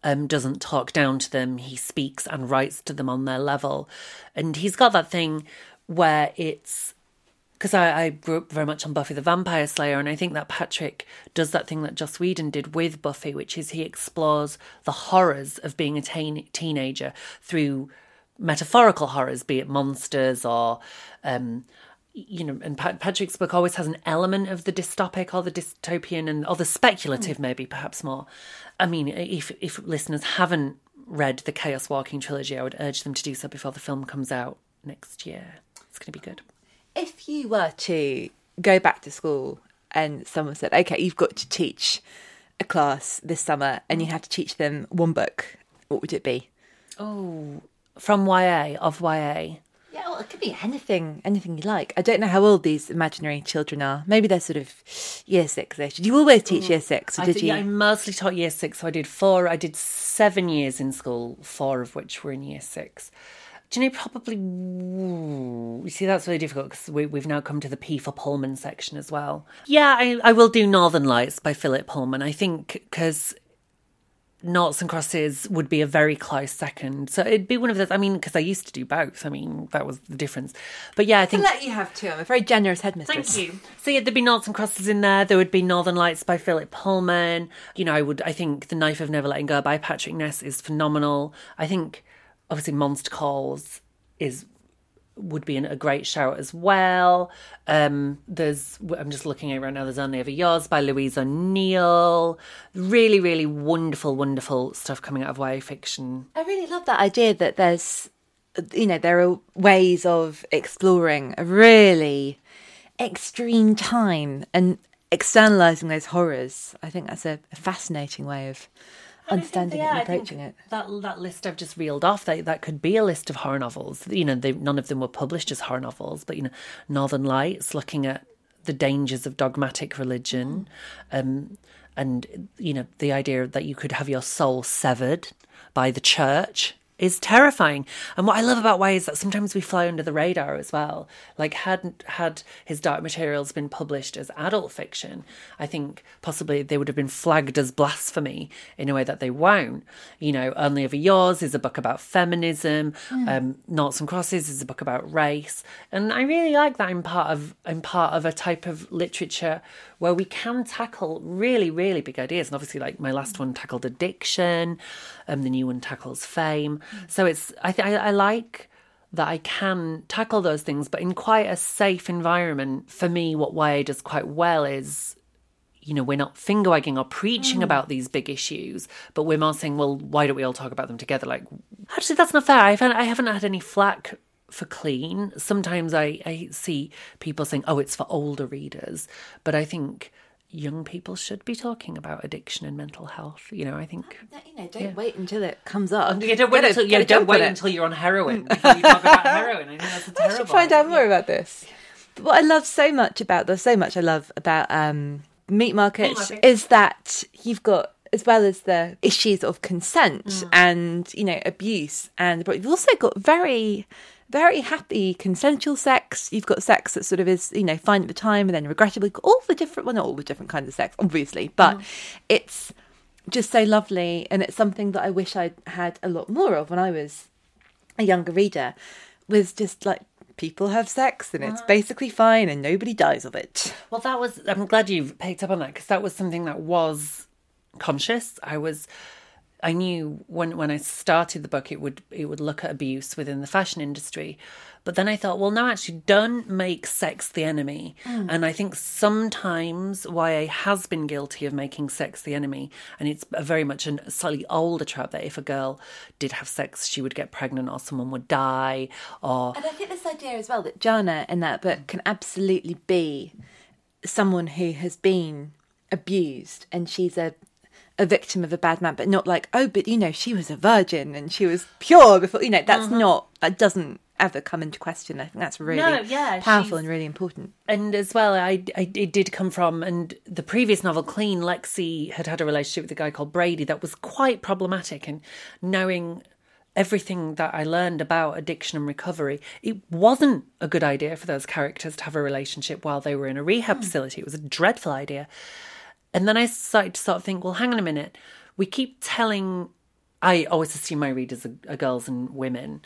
um doesn't talk down to them. He speaks and writes to them on their level, and he's got that thing where it's. Because I, I grew up very much on Buffy the Vampire Slayer, and I think that Patrick does that thing that Joss Whedon did with Buffy, which is he explores the horrors of being a teen- teenager through metaphorical horrors, be it monsters or, um, you know, and pa- Patrick's book always has an element of the dystopic or the dystopian and or the speculative, mm. maybe, perhaps more. I mean, if if listeners haven't read the Chaos Walking trilogy, I would urge them to do so before the film comes out next year. It's going to be good. If you were to go back to school and someone said, OK, you've got to teach a class this summer and you have to teach them one book, what would it be? Oh, from Y A, of Y A. Yeah, well, it could be anything, anything you like. I don't know how old these imaginary children are. Maybe they're sort of year six-ish. Did you always teach mm. year six? Or did I, th- you? Yeah, I mostly taught year six. So I did four. I did seven years in school, four of which were in year six. Do you know, probably... You see, that's really difficult because we, we've now come to the P for Pullman section as well. Yeah, I, I will do Northern Lights by Philip Pullman. I think because Noughts and Crosses would be a very close second. So it'd be one of those, I mean, because I used to do both. I mean, that was the difference. But yeah, I think... I'll let you have two. I'm a very generous headmistress. Thank you. So yeah, there'd be Noughts and Crosses in there. There would be Northern Lights by Philip Pullman. You know, I would, I think The Knife of Never Letting Go by Patrick Ness is phenomenal. I think, obviously, Monster Calls is... would be a great shout as well. Um, there's, I'm just looking at it right now, there's Only Ever Yours by Louise O'Neill. Really, really wonderful, wonderful stuff coming out of Y A fiction. I really love that idea that there's, you know, there are ways of exploring a really extreme time and externalising those horrors. I think that's a fascinating way of understanding think, yeah, it and approaching it. That that list I've just reeled off, that, that could be a list of horror novels. You know, they, none of them were published as horror novels, but, you know, Northern Lights, looking at the dangers of dogmatic religion, um, and, you know, the idea that you could have your soul severed by the church is terrifying. And what I love about Y is that sometimes we fly under the radar as well. Like, had had his Dark Materials been published as adult fiction, I think possibly they would have been flagged as blasphemy in a way that they won't. You know, Only Ever Yours is a book about feminism. Mm. Um, Noughts and Crosses is a book about race, and I really like that. I'm part of I'm part of a type of literature where we can tackle really, really big ideas. And obviously, like, my last one tackled addiction, um, the new one tackles fame. So it's, I, th- I I like that I can tackle those things, but in quite a safe environment. For me, what Y A does quite well is, you know, we're not finger-wagging or preaching mm. about these big issues, but we're more saying, well, why don't we all talk about them together? Like, actually, that's not fair. I've, I haven't had any flack for Clean. Sometimes I, I see people saying, oh, it's for older readers. But I think young people should be talking about addiction and mental health. You know, I think... You know, don't yeah. wait until it comes up. Yeah, don't wait, until, yeah, don't wait until you're on heroin before you talk about heroin. I think that's a terrible... I should find out more yeah. about this. But what I love so much about... There's so much I love about um, Meat Market is that you've got, as well as the issues of consent mm. and, you know, abuse, and but you've also got very... very happy consensual sex. You've got sex that sort of is, you know, fine at the time and then regrettably all the different, well, not all the different kinds of sex, obviously, but mm. it's just so lovely. And it's something that I wish I'd had a lot more of when I was a younger reader, was just like, people have sex and it's basically fine and nobody dies of it. Well, that was, I'm glad you've picked up on that, because that was something that was conscious. I was... I knew when, when I started the book, it would it would look at abuse within the fashion industry. But then I thought, well, no, actually, don't make sex the enemy. Mm. And I think sometimes Y A has been guilty of making sex the enemy. And it's a very much a slightly older trap that if a girl did have sex, she would get pregnant or someone would die. Or And I think this idea as well that Jana in that book can absolutely be someone who has been abused and she's a... a victim of a bad man, but not like, oh, but, you know, she was a virgin and she was pure before, you know, that's mm-hmm. not, that doesn't ever come into question. I think that's really no, yeah, powerful and really important. And as well, I, I it did come from, and the previous novel, Clean, Lexi had had a relationship with a guy called Brady that was quite problematic, and knowing everything that I learned about addiction and recovery, it wasn't a good idea for those characters to have a relationship while they were in a rehab mm. facility. It was a dreadful idea. And then I started to sort of think, well, hang on a minute. We keep telling, I always assume my readers are, are girls and women.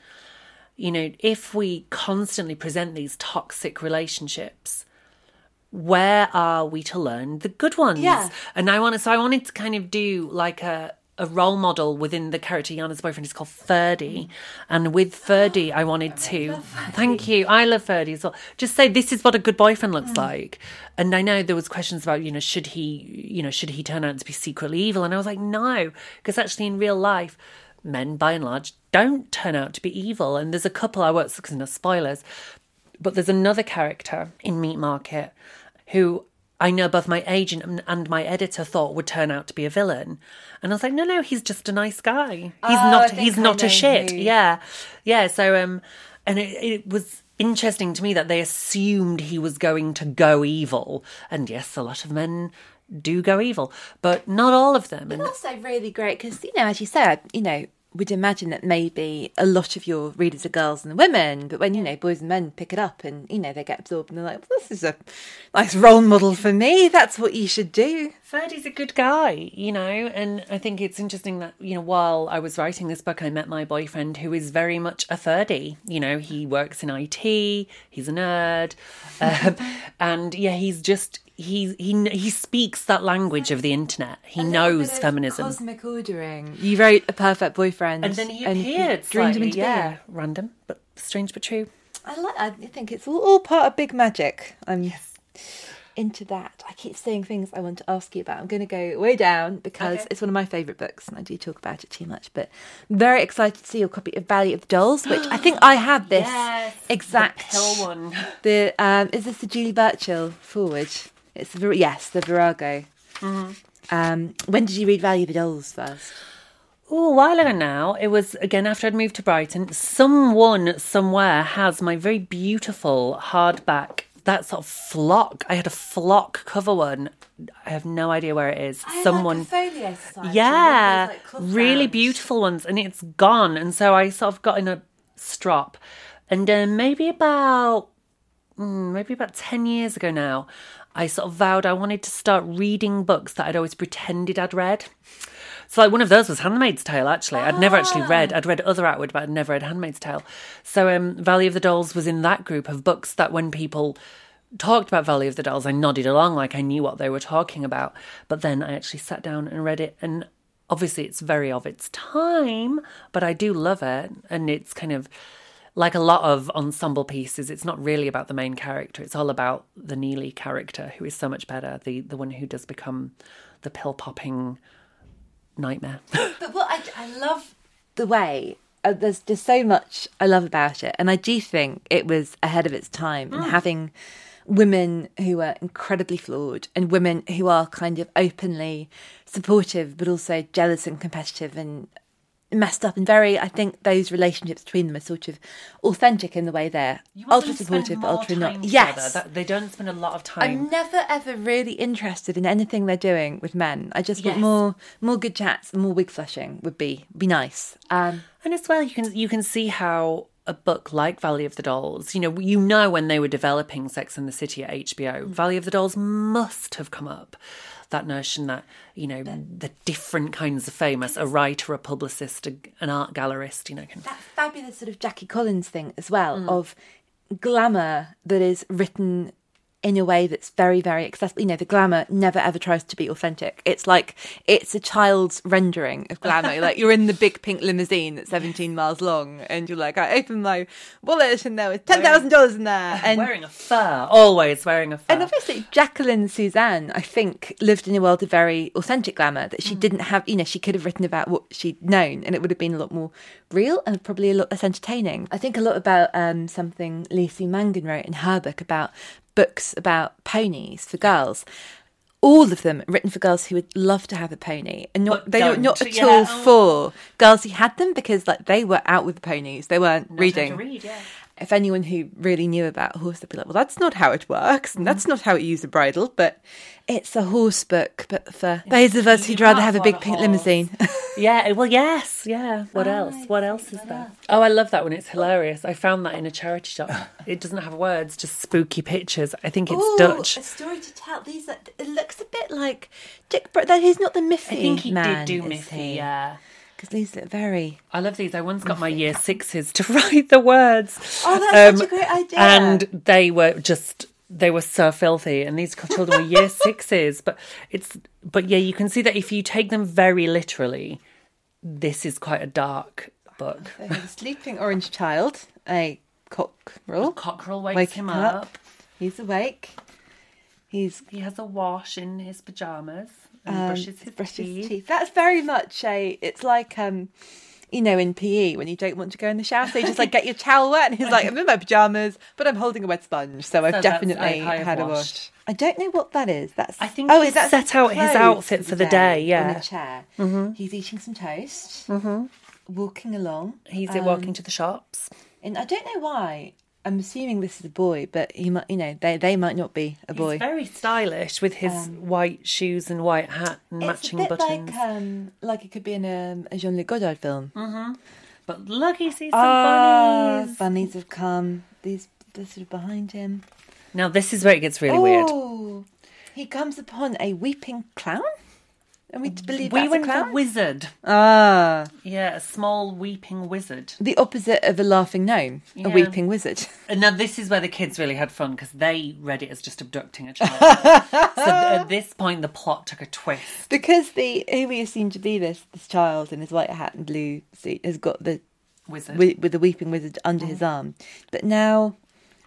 You know, if we constantly present these toxic relationships, where are we to learn the good ones? Yeah. And I wanted, so I wanted to kind of do like a, a role model within the character. Jana's boyfriend is called Ferdy. And with Ferdy, I wanted to, thank you, I love Ferdy as well, just say, this is what a good boyfriend looks mm. like. And I know there was questions about, you know, should he, you know, should he turn out to be secretly evil? And I was like, no, because actually in real life, men by and large don't turn out to be evil. And there's a couple I worked with, no spoilers, but there's another character in Meat Market who I know both my agent and my editor thought would turn out to be a villain. And I was like, no, no, he's just a nice guy. He's oh, not he's I not a shit. You. Yeah. Yeah. So, um, and it, it was interesting to me that they assumed he was going to go evil. And yes, a lot of men do go evil, but not all of them. But and also really great because, you know, as you said, you know, would imagine that maybe a lot of your readers are girls and women, but when, you know, boys and men pick it up and, you know, they get absorbed and they're like, well, this is a nice role model for me. That's what you should do. Ferdy's a good guy, you know, and I think it's interesting that, you know, while I was writing this book, I met my boyfriend who is very much a Ferdy. You know, he works in I T, he's a nerd, um, and yeah, he's just, he he he speaks that language of the internet. He knows feminism. Cosmic ordering. You wrote a perfect boyfriend. And then he appeared slightly, yeah, random, but strange but true. I like. I think it's all, all part of big magic. I'm yes. into that. I keep saying things I want to ask you about. I'm going to go way down because okay. it's one of my favourite books and I do talk about it too much. But I'm very excited to see your copy of Valley of the Dolls, which I think I have this yes, exact... the pill one. The, um, is this the Julie Birchall forward? It's the, yes, the Virago. Mm-hmm. Um, when did you read Valley of the Dolls first? Oh, a while ago now. It was, again, after I'd moved to Brighton. Someone somewhere has my very beautiful hardback, that sort of flock. I had a flock cover one. I have no idea where it is. I Someone, like a folio society, yeah, those, like, really sounds. Beautiful ones, and it's gone. And so I sort of got in a strop, and uh, maybe about maybe about ten years ago now, I sort of vowed I wanted to start reading books that I'd always pretended I'd read. So, like, one of those was Handmaid's Tale, actually. Ah. I'd never actually read. I'd read other Atwood, but I'd never read Handmaid's Tale. So um, Valley of the Dolls was in that group of books that when people talked about Valley of the Dolls, I nodded along like I knew what they were talking about. But then I actually sat down and read it. And obviously it's very of its time, but I do love it. And it's kind of like a lot of ensemble pieces. It's not really about the main character. It's all about the Neely character, who is so much better, the, the one who does become the pill-popping nightmare. But what I, I love the way uh, there's just so much I love about it, and I do think it was ahead of its time. Mm. And having women who are incredibly flawed and women who are kind of openly supportive but also jealous and competitive and messed up and very, I think those relationships between them are sort of authentic in the way they're ultra supportive but ultra not. Yes, that, they don't spend a lot of time. I'm never ever really interested in anything they're doing with men. I just yes. want more more good chats and more wig flushing would be be nice. Um, and as well, you can you can see how a book like Valley of the Dolls, you know, you know when they were developing Sex and the City at H B O, mm-hmm. Valley of the Dolls must have come up. That notion that, you know, the different kinds of famous, a writer, a publicist, a, an art gallerist, you know. Kind of. That fabulous sort of Jackie Collins thing as well, mm. of glamour that is written in a way that's very, very accessible. You know, the glamour never ever tries to be authentic. It's like, it's a child's rendering of glamour. Like, you're in the big pink limousine that's seventeen miles long and you're like, I opened my wallet and there was ten thousand dollars in there. And wearing a fur, always wearing a fur. And obviously Jacqueline Suzanne, I think, lived in a world of very authentic glamour that she mm. didn't have, you know, she could have written about what she'd known and it would have been a lot more real and probably a lot less entertaining. I think a lot about um, something Lacey Mangan wrote in her book about books about ponies for girls, all of them written for girls who would love to have a pony, and not but they were not at yeah. all for girls who had them, because like they were out with the ponies, they weren't not reading. Read, yeah. If anyone who really knew about a horse, they'd be like, "Well, that's not how it works, and mm-hmm. that's not how you use a bridle." But it's a horse book, but for yeah. those of us who'd rather have a big pink limousine. Yeah, well, yes, yeah. What oh, else? What else is there? Else. Oh, I love that one. It's hilarious. I found that in a charity shop. It doesn't have words, just spooky pictures. I think it's Ooh, Dutch. A story to tell. These are, it looks a bit like Dick Brett. He's not the Miffy. I think he man, did do Miffy. Yeah, because these look very. I love these. I once got Miffy. My year sixes to write the words. Oh, that's um, such a great idea. And they were just. They were so filthy, and these children were year sixes. But it's, but yeah, you can see that if you take them very literally, this is quite a dark book. A sleeping orange child, a cockerel. A cockerel wakes Wake him up. up. He's awake. He's he has a wash in his pajamas and um, brushes his brushes teeth. teeth. That's very much a. It's like um. You know, in P E, when you don't want to go in the shower, so you just like get your towel wet, and he's like, "I'm in my pajamas, but I'm holding a wet sponge, so, so I've definitely I, I had a wash." I don't know what that is. That's I think. Oh, is that set out his outfit for the day? day yeah, on a chair. Mm-hmm. He's eating some toast. Mm-hmm. Walking along, he's um, walking to the shops, and I don't know why. I'm assuming this is a boy, but he might, you know, they, they might not be a boy. He's very stylish with his um, white shoes and white hat and matching buttons. It's a bit like, um, like it could be in a, a Jean-Luc Godard film. Mm-hmm. But look, he sees some oh, bunnies. Bunnies have come. These, they're sort of behind him. Now this is where it gets really oh. weird. He comes upon a weeping clown? And we believe we that's a clown? We went for wizard. Ah. Yeah, a small weeping wizard. The opposite of a laughing gnome, yeah. A weeping wizard. And now this is where the kids really had fun, because they read it as just abducting a child. So at this point, the plot took a twist. Because the who we assume to be this this child in his white hat and blue suit has got the wizard we, with the weeping wizard under mm. his arm. But now...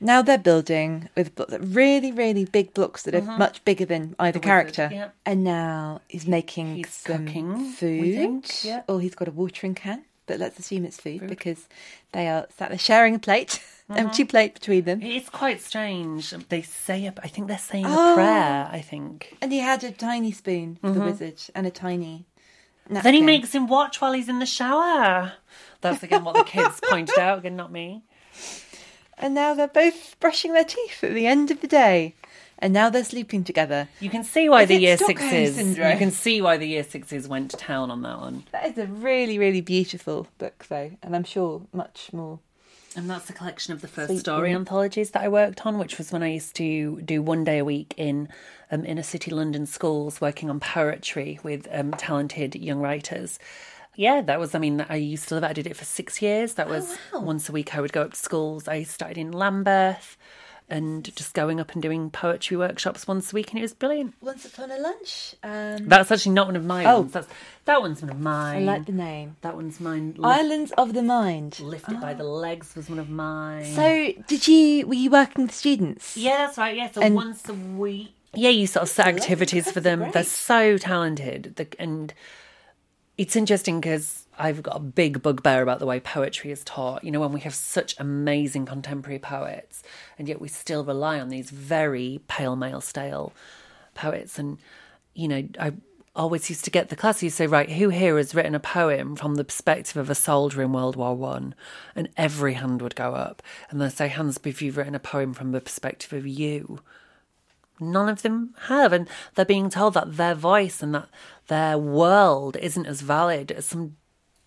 Now they're building with blocks, really, really big blocks that are mm-hmm. much bigger than either the character. Wizard, yeah. And now he's making he's some cooking, food. Think, yeah. Or he's got a watering can, but let's assume it's food, food. Because they are sat there sharing a plate, mm-hmm. empty plate between them. It's quite strange. They say, a, I think they're saying oh. a prayer, I think. And he had a tiny spoon for mm-hmm. the wizard and a tiny napkin. Then he makes him watch while he's in the shower. That's again what the kids pointed out, again, not me. And now they're both brushing their teeth at the end of the day. And now they're sleeping together. You can see why is the year Stockholm sixes... Syndrome? You can see why the year sixes went to town on that one. That is a really, really beautiful book, though. And I'm sure much more... And that's a collection of the first sleeping. Story anthologies that I worked on, which was when I used to do one day a week in um, inner-city London schools, working on poetry with um, talented young writers. Yeah, that was, I mean, I used to live, I did it for six years. That was oh, wow. once a week I would go up to schools. I started in Lambeth and just going up and doing poetry workshops once a week, and it was brilliant. Once Upon a Lunch. Um... That's actually not one of my oh. ones. That's, that one's one of mine. I like the name. That one's mine. Lift, Islands of the Mind. Lifted oh. by the Legs was one of mine. So did you, were you working with students? Yeah, that's right, yeah. So and... once a week. Yeah, you sort of set activities for them. Great. They're so talented. The, and... It's interesting because I've got a big bugbear about the way poetry is taught, you know, when we have such amazing contemporary poets, and yet we still rely on these very pale, male, stale poets. And, you know, I always used to get the class, I used to say, right, who here has written a poem from the perspective of a soldier in World War One? And every hand would go up. And they'd say, hands up if you've written a poem from the perspective of you. None of them have, and they're being told that their voice and that their world isn't as valid as some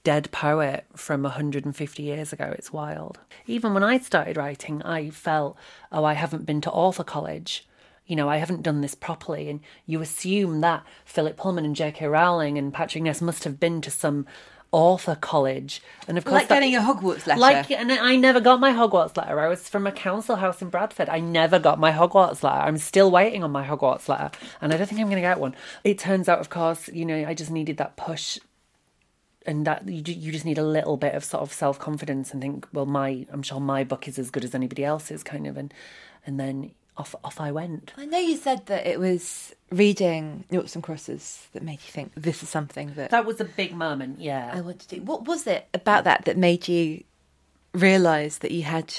dead poet from one hundred fifty years ago. It's wild. Even when I started writing, I felt, oh, I haven't been to author college. You know, I haven't done this properly. And you assume that Philip Pullman and J K Rowling and Patrick Ness must have been to some author college, and of course like that, getting a Hogwarts letter, like, and I never got my Hogwarts letter. I was from a council house in Bradford. I never got my Hogwarts letter. I'm still waiting on my Hogwarts letter, and I don't think I'm going to get one. It turns out, of course, you know, I just needed that push, and that you you just need a little bit of sort of self confidence and think, well, my I'm sure my book is as good as anybody else's, kind of, and and then off off I went. I know you said that it was reading Noughts and Crosses that made you think this is something that... That was a big moment, yeah. I want to do. What was it about that that made you realise that you had...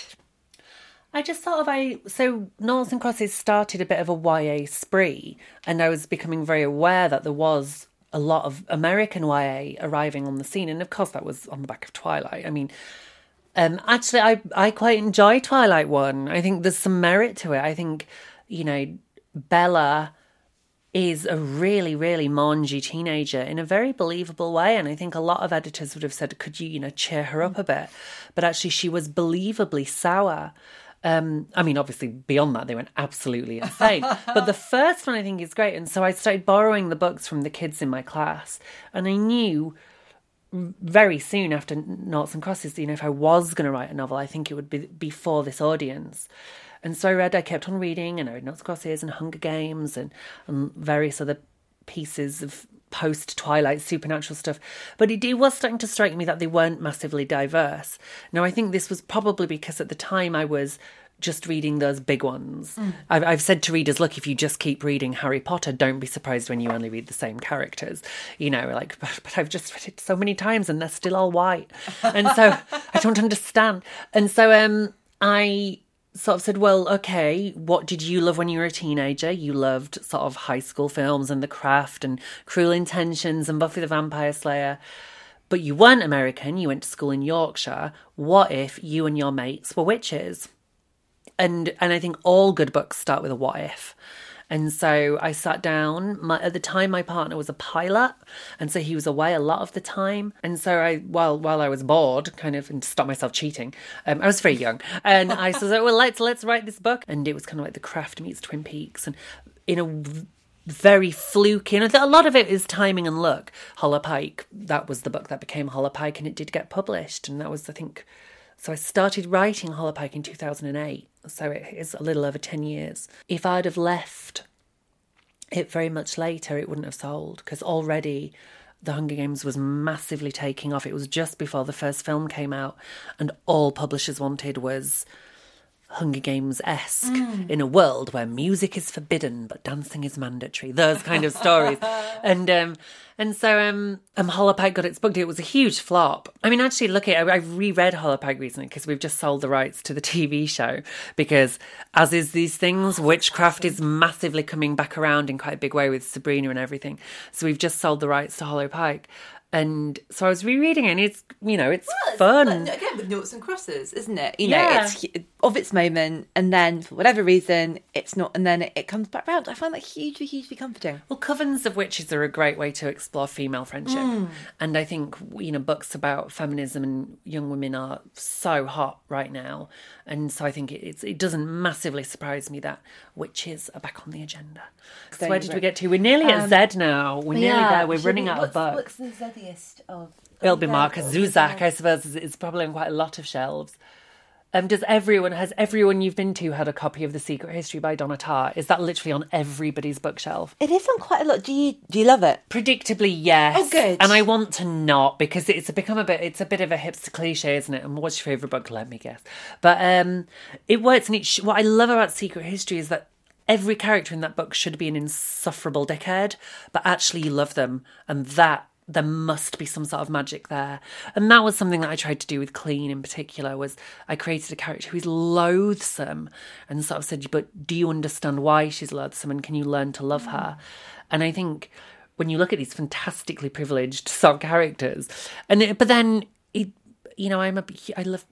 I just thought of I... So Noughts and Crosses started a bit of a Y A spree, and I was becoming very aware that there was a lot of American Y A arriving on the scene, and of course that was on the back of Twilight. I mean... Um, actually, I, I quite enjoy Twilight one. I think there's some merit to it. I think, you know, Bella is a really, really mangy teenager in a very believable way. And I think a lot of editors would have said, could you, you know, cheer her up a bit? But actually, she was believably sour. Um, I mean, obviously, beyond that, they went absolutely insane. But the first one, I think, is great. And so I started borrowing the books from the kids in my class. And I knew... very soon after Noughts and Crosses, you know, if I was going to write a novel, I think it would be before this audience. And so I read, I kept on reading, and I read Noughts and Crosses and Hunger Games and, and various other pieces of post-Twilight supernatural stuff. But it, it was starting to strike me that they weren't massively diverse. Now, I think this was probably because at the time I was just reading those big ones. Mm. I've, I've said to readers, look, if you just keep reading Harry Potter, don't be surprised when you only read the same characters. You know, like, but, but I've just read it so many times and they're still all white. And so I don't understand. And so um, I sort of said, well, okay, what did you love when you were a teenager? You loved sort of high school films and The Craft and Cruel Intentions and Buffy the Vampire Slayer. But you weren't American. You went to school in Yorkshire. What if you and your mates were witches? And and I think all good books start with a what if. And so I sat down. My, at the time, my partner was a pilot. And so he was away a lot of the time. And so I, while while I was bored, kind of, and to stop myself cheating, um, I was very young. And I was like, well, let's, let's write this book. And it was kind of like The Craft meets Twin Peaks. And in a very fluky, and a lot of it is timing and luck. Holler Pike, that was the book that became Holler Pike, and it did get published, and that was, I think, so I started writing Holler Pike in two thousand eight, so it is a little over ten years. If I'd have left it very much later, it wouldn't have sold, because already The Hunger Games was massively taking off. It was just before the first film came out, and all publishers wanted was Hunger Games-esque mm. in a world where music is forbidden but dancing is mandatory. Those kind of stories. And um, and so um, um, Holler Pike got its book deal. It was a huge flop. I mean, actually, look, at I, I reread Holler Pike recently because we've just sold the rights to the T V show because, as is these things, witchcraft is massively coming back around in quite a big way with Sabrina and everything. So we've just sold the rights to Holler Pike. And so I was rereading it, and it's, you know, it's well, fun. It's, again, with Noughts and Crosses, isn't it? You know, yeah. It's of its moment, and then for whatever reason, it's not, and then it, it comes back round. I find that hugely, hugely comforting. Well, covens of witches are a great way to explore female friendship. Mm. And I think, you know, books about feminism and young women are so hot right now. And so I think it, it's, it doesn't massively surprise me that witches are back on the agenda. So where did we get to? We're nearly um, at Z now. We're yeah, nearly there. We're running out of books. Of It'll be Marcus Zusak, I suppose. It's probably on quite a lot of shelves. Um, does everyone, has everyone you've been to had a copy of The Secret History by Donna Tartt? Is that literally on everybody's bookshelf? It is on quite a lot. Do you do you love it? Predictably, yes. Oh, good. And I want to not, because it's become a bit, it's a bit of a hipster cliche, isn't it? And what's your favourite book? Let me guess. But um, it works, and it sh- what I love about Secret History is that every character in that book should be an insufferable dickhead, but actually you love them, and that there must be some sort of magic there. And that was something that I tried to do with Clean in particular, was I created a character who is loathsome and sort of said, but do you understand why she's loathsome, and can you learn to love her? And I think when you look at these fantastically privileged sort of characters, and it, but then, it, you know, I'm a, I love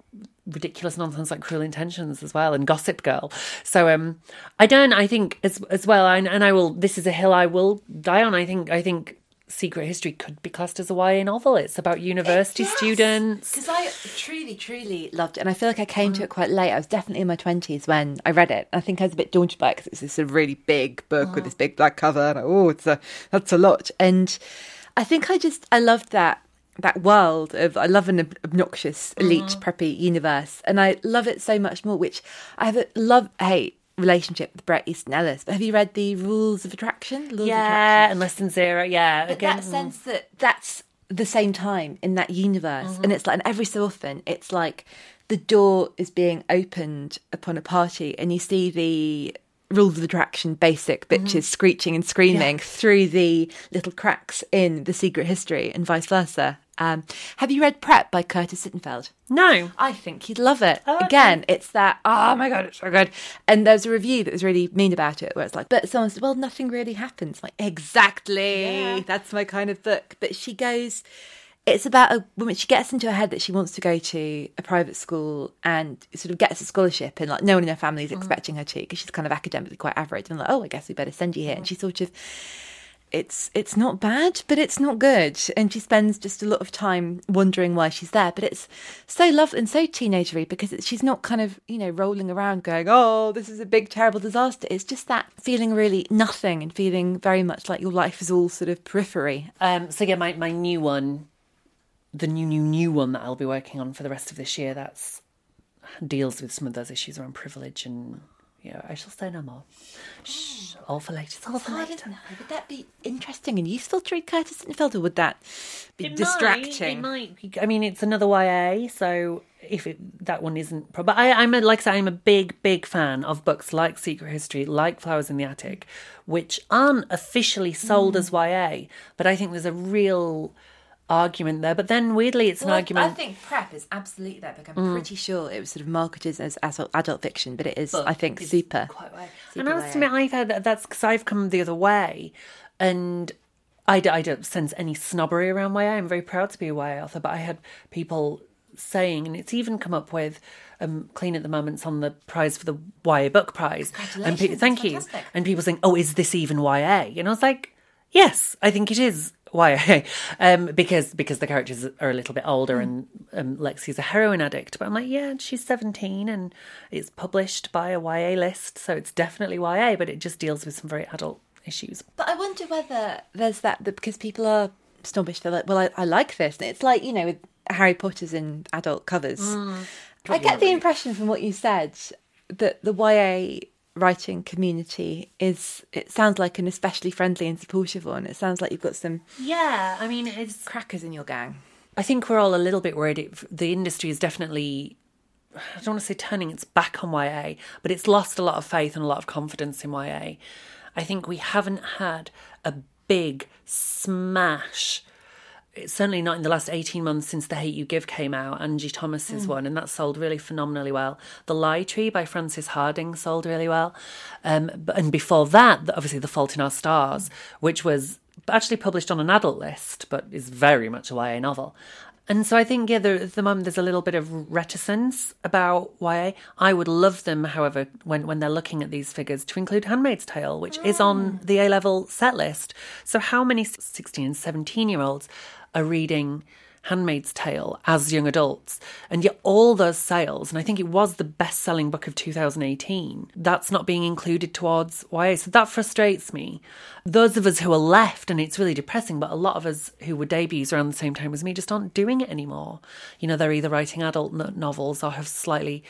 ridiculous nonsense like Cruel Intentions as well, and Gossip Girl. So um, I don't, I think as as well, and, and I will, this is a hill I will die on, I think, I think, Secret History could be classed as a Y A novel. It's about university it, yes. students. Because I truly, truly loved it. And I feel like I came mm. to it quite late. I was definitely in my twenties when I read it. I think I was a bit daunted by it because it's this sort of really big book mm. with this big black cover. And I, oh, it's a, that's a lot. And I think I just, I loved that that world of, I love an ob- obnoxious, elite, mm. preppy universe. And I love it so much more, which I have a love-hate relationship with Bret Easton Ellis. But have you read the Rules of Attraction? Laws yeah, of Attraction? And Less Than Zero. Yeah, but again, that sense that that's the same time in that universe, mm-hmm. and it's like, and every so often, it's like the door is being opened upon a party, and you see the Rules of Attraction basic bitches mm-hmm. screeching and screaming yeah. through the little cracks in The Secret History, and vice versa. Um, have you read Prep by Curtis Sittenfeld? No. I think you'd love it. Oh, okay. Again, it's that, oh my God, it's so good. And there's a review that was really mean about it, where it's like, but someone said, well, nothing really happens. Like, exactly. Yeah. That's my kind of book. But she goes, it's about a woman, she gets into her head that she wants to go to a private school and sort of gets a scholarship, and like no one in her family is mm-hmm. expecting her to, because she's kind of academically quite average. And like, oh, I guess we better send you here. Mm-hmm. And she sort of... It's it's not bad, but it's not good. And she spends just a lot of time wondering why she's there. But it's so lovely and so teenagery, because it's, she's not kind of, you know, rolling around going, oh, this is a big, terrible disaster. It's just that feeling really nothing and feeling very much like your life is all sort of periphery. Um, so, yeah, my, my new one, the new, new, new one that I'll be working on for the rest of this year, that's deals with some of those issues around privilege and... Yeah, I shall say no more. Shh, all for later. It's all for later. Know. Would that be interesting and useful to read Curtis Sittenfeld, or would that be it distracting? Might, it might. I mean, it's another Y A, so if it, that one isn't... Pro- but I, I'm a, like I said, I'm a big, big fan of books like Secret History, like Flowers in the Attic, which aren't officially sold mm. as Y A, but I think there's a real... argument there, but then weirdly it's well, an argument. I think Prep is absolutely that book. I'm mm. pretty sure it was sort of marketed as adult fiction, but it is, but I think, super. Quite way. super. And I must admit, I've heard that that's because I've come the other way, and I, I don't sense any snobbery around Y A. I'm very proud to be a Y A author, but I had people saying, and it's even come up with um, Clean at the moment's on the prize for the Y A Book Prize. Congratulations. And pe- thank you. Fantastic. And people saying, "Oh, is this even Y A?" And I was like, "Yes, I think it is." Y A, um, because because the characters are a little bit older, mm. and um, Lexi's a heroin addict. But I'm like, yeah, she's seventeen and it's published by a Y A list, so it's definitely Y A, but it just deals with some very adult issues. But I wonder whether there's that, that because people are snobbish, they're like, well, I, I like this. And it's like, you know, with Harry Potter's in adult covers. Mm, I get the impression from what you said that the Y A writing community is, it sounds like an especially friendly and supportive one. It sounds like you've got some yeah I mean it's crackers in your gang. I think we're all a little bit worried it, the industry is definitely, I don't want to say turning its back on Y A, but it's lost a lot of faith and a lot of confidence in Y A. I think we haven't had a big smash. It's certainly not in the last eighteen months since The Hate U Give came out, Angie Thomas's mm. one, and that sold really phenomenally well. The Lie Tree by Frances Harding sold really well. Um, and before that, obviously, The Fault in Our Stars, mm. which was actually published on an adult list, but is very much a Y A novel. And so I think, yeah, there, at the moment there's a little bit of reticence about Y A. I would love them, however, when, when they're looking at these figures, to include Handmaid's Tale, which mm. is on the A-level set list. So how many sixteen and seventeen-year-olds are reading Handmaid's Tale as young adults? And yet all those sales, and I think it was the best-selling book of two thousand eighteen, that's not being included towards Y A. So that frustrates me. Those of us who are left, and it's really depressing, but a lot of us who were debuts around the same time as me just aren't doing it anymore. You know, they're either writing adult no- novels or have slightly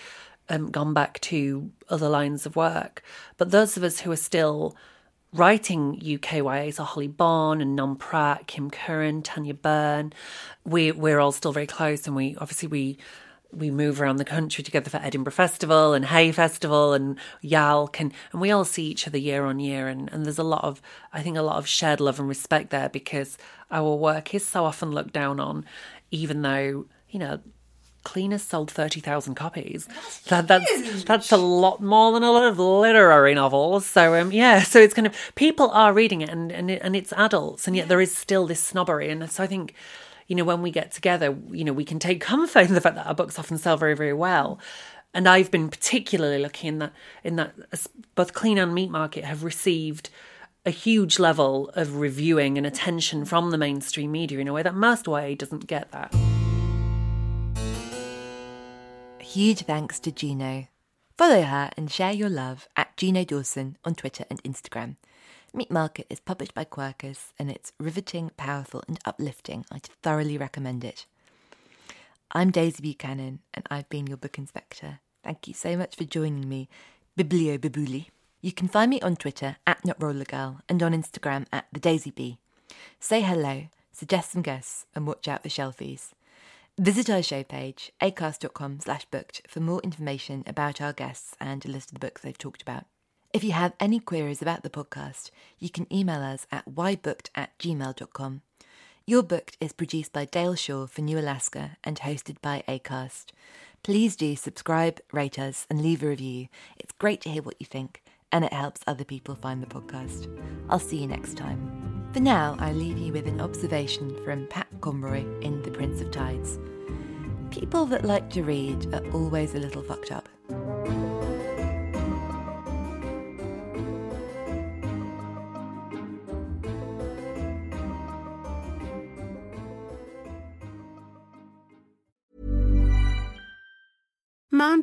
um, gone back to other lines of work. But those of us who are still writing U K Y As, so Holly Bawn and Nom Pratt, Kim Curran, Tanya Byrne, we, we're all still very close, and we obviously we we move around the country together for Edinburgh Festival and Hay Festival and YALC, and, and we all see each other year on year, and, and there's a lot of, I think, a lot of shared love and respect there, because our work is so often looked down on, even though, you know, Cleaners sold thirty thousand copies. That's, that, that's that's a lot more than a lot of literary novels. So um, yeah, so it's kind of, people are reading it, and and, it, and it's adults, and yet yeah. there is still this snobbery. And so I think, you know, when we get together, you know, we can take comfort in the fact that our books often sell very, very well. And I've been particularly lucky in that in that both Clean and Meat Market have received a huge level of reviewing and attention from the mainstream media in a way that most Y A doesn't get that. Huge thanks to Gino. Follow her and share your love at Gino Dawson on Twitter and Instagram. Meat Market is published by Quirkus, and it's riveting, powerful and uplifting. I thoroughly recommend it. I'm Daisy Buchanan, and I've been your book inspector. Thank you so much for joining me, Bibliobabuli. You can find me on Twitter at NotRollerGirl and on Instagram at TheDaisyBee. Say hello, suggest some guests, and watch out for shelfies. Visit our show page, acast.com slash booked, for more information about our guests and a list of the books they've talked about. If you have any queries about the podcast, you can email us at whybooked at gmail.com. Your Booked is produced by Dale Shaw for New Alaska and hosted by Acast. Please do subscribe, rate us and leave a review. It's great to hear what you think, and it helps other people find the podcast. I'll see you next time. For now, I leave you with an observation from Pat Conroy in The Prince of Tides. People that like to read are always a little fucked up. Mom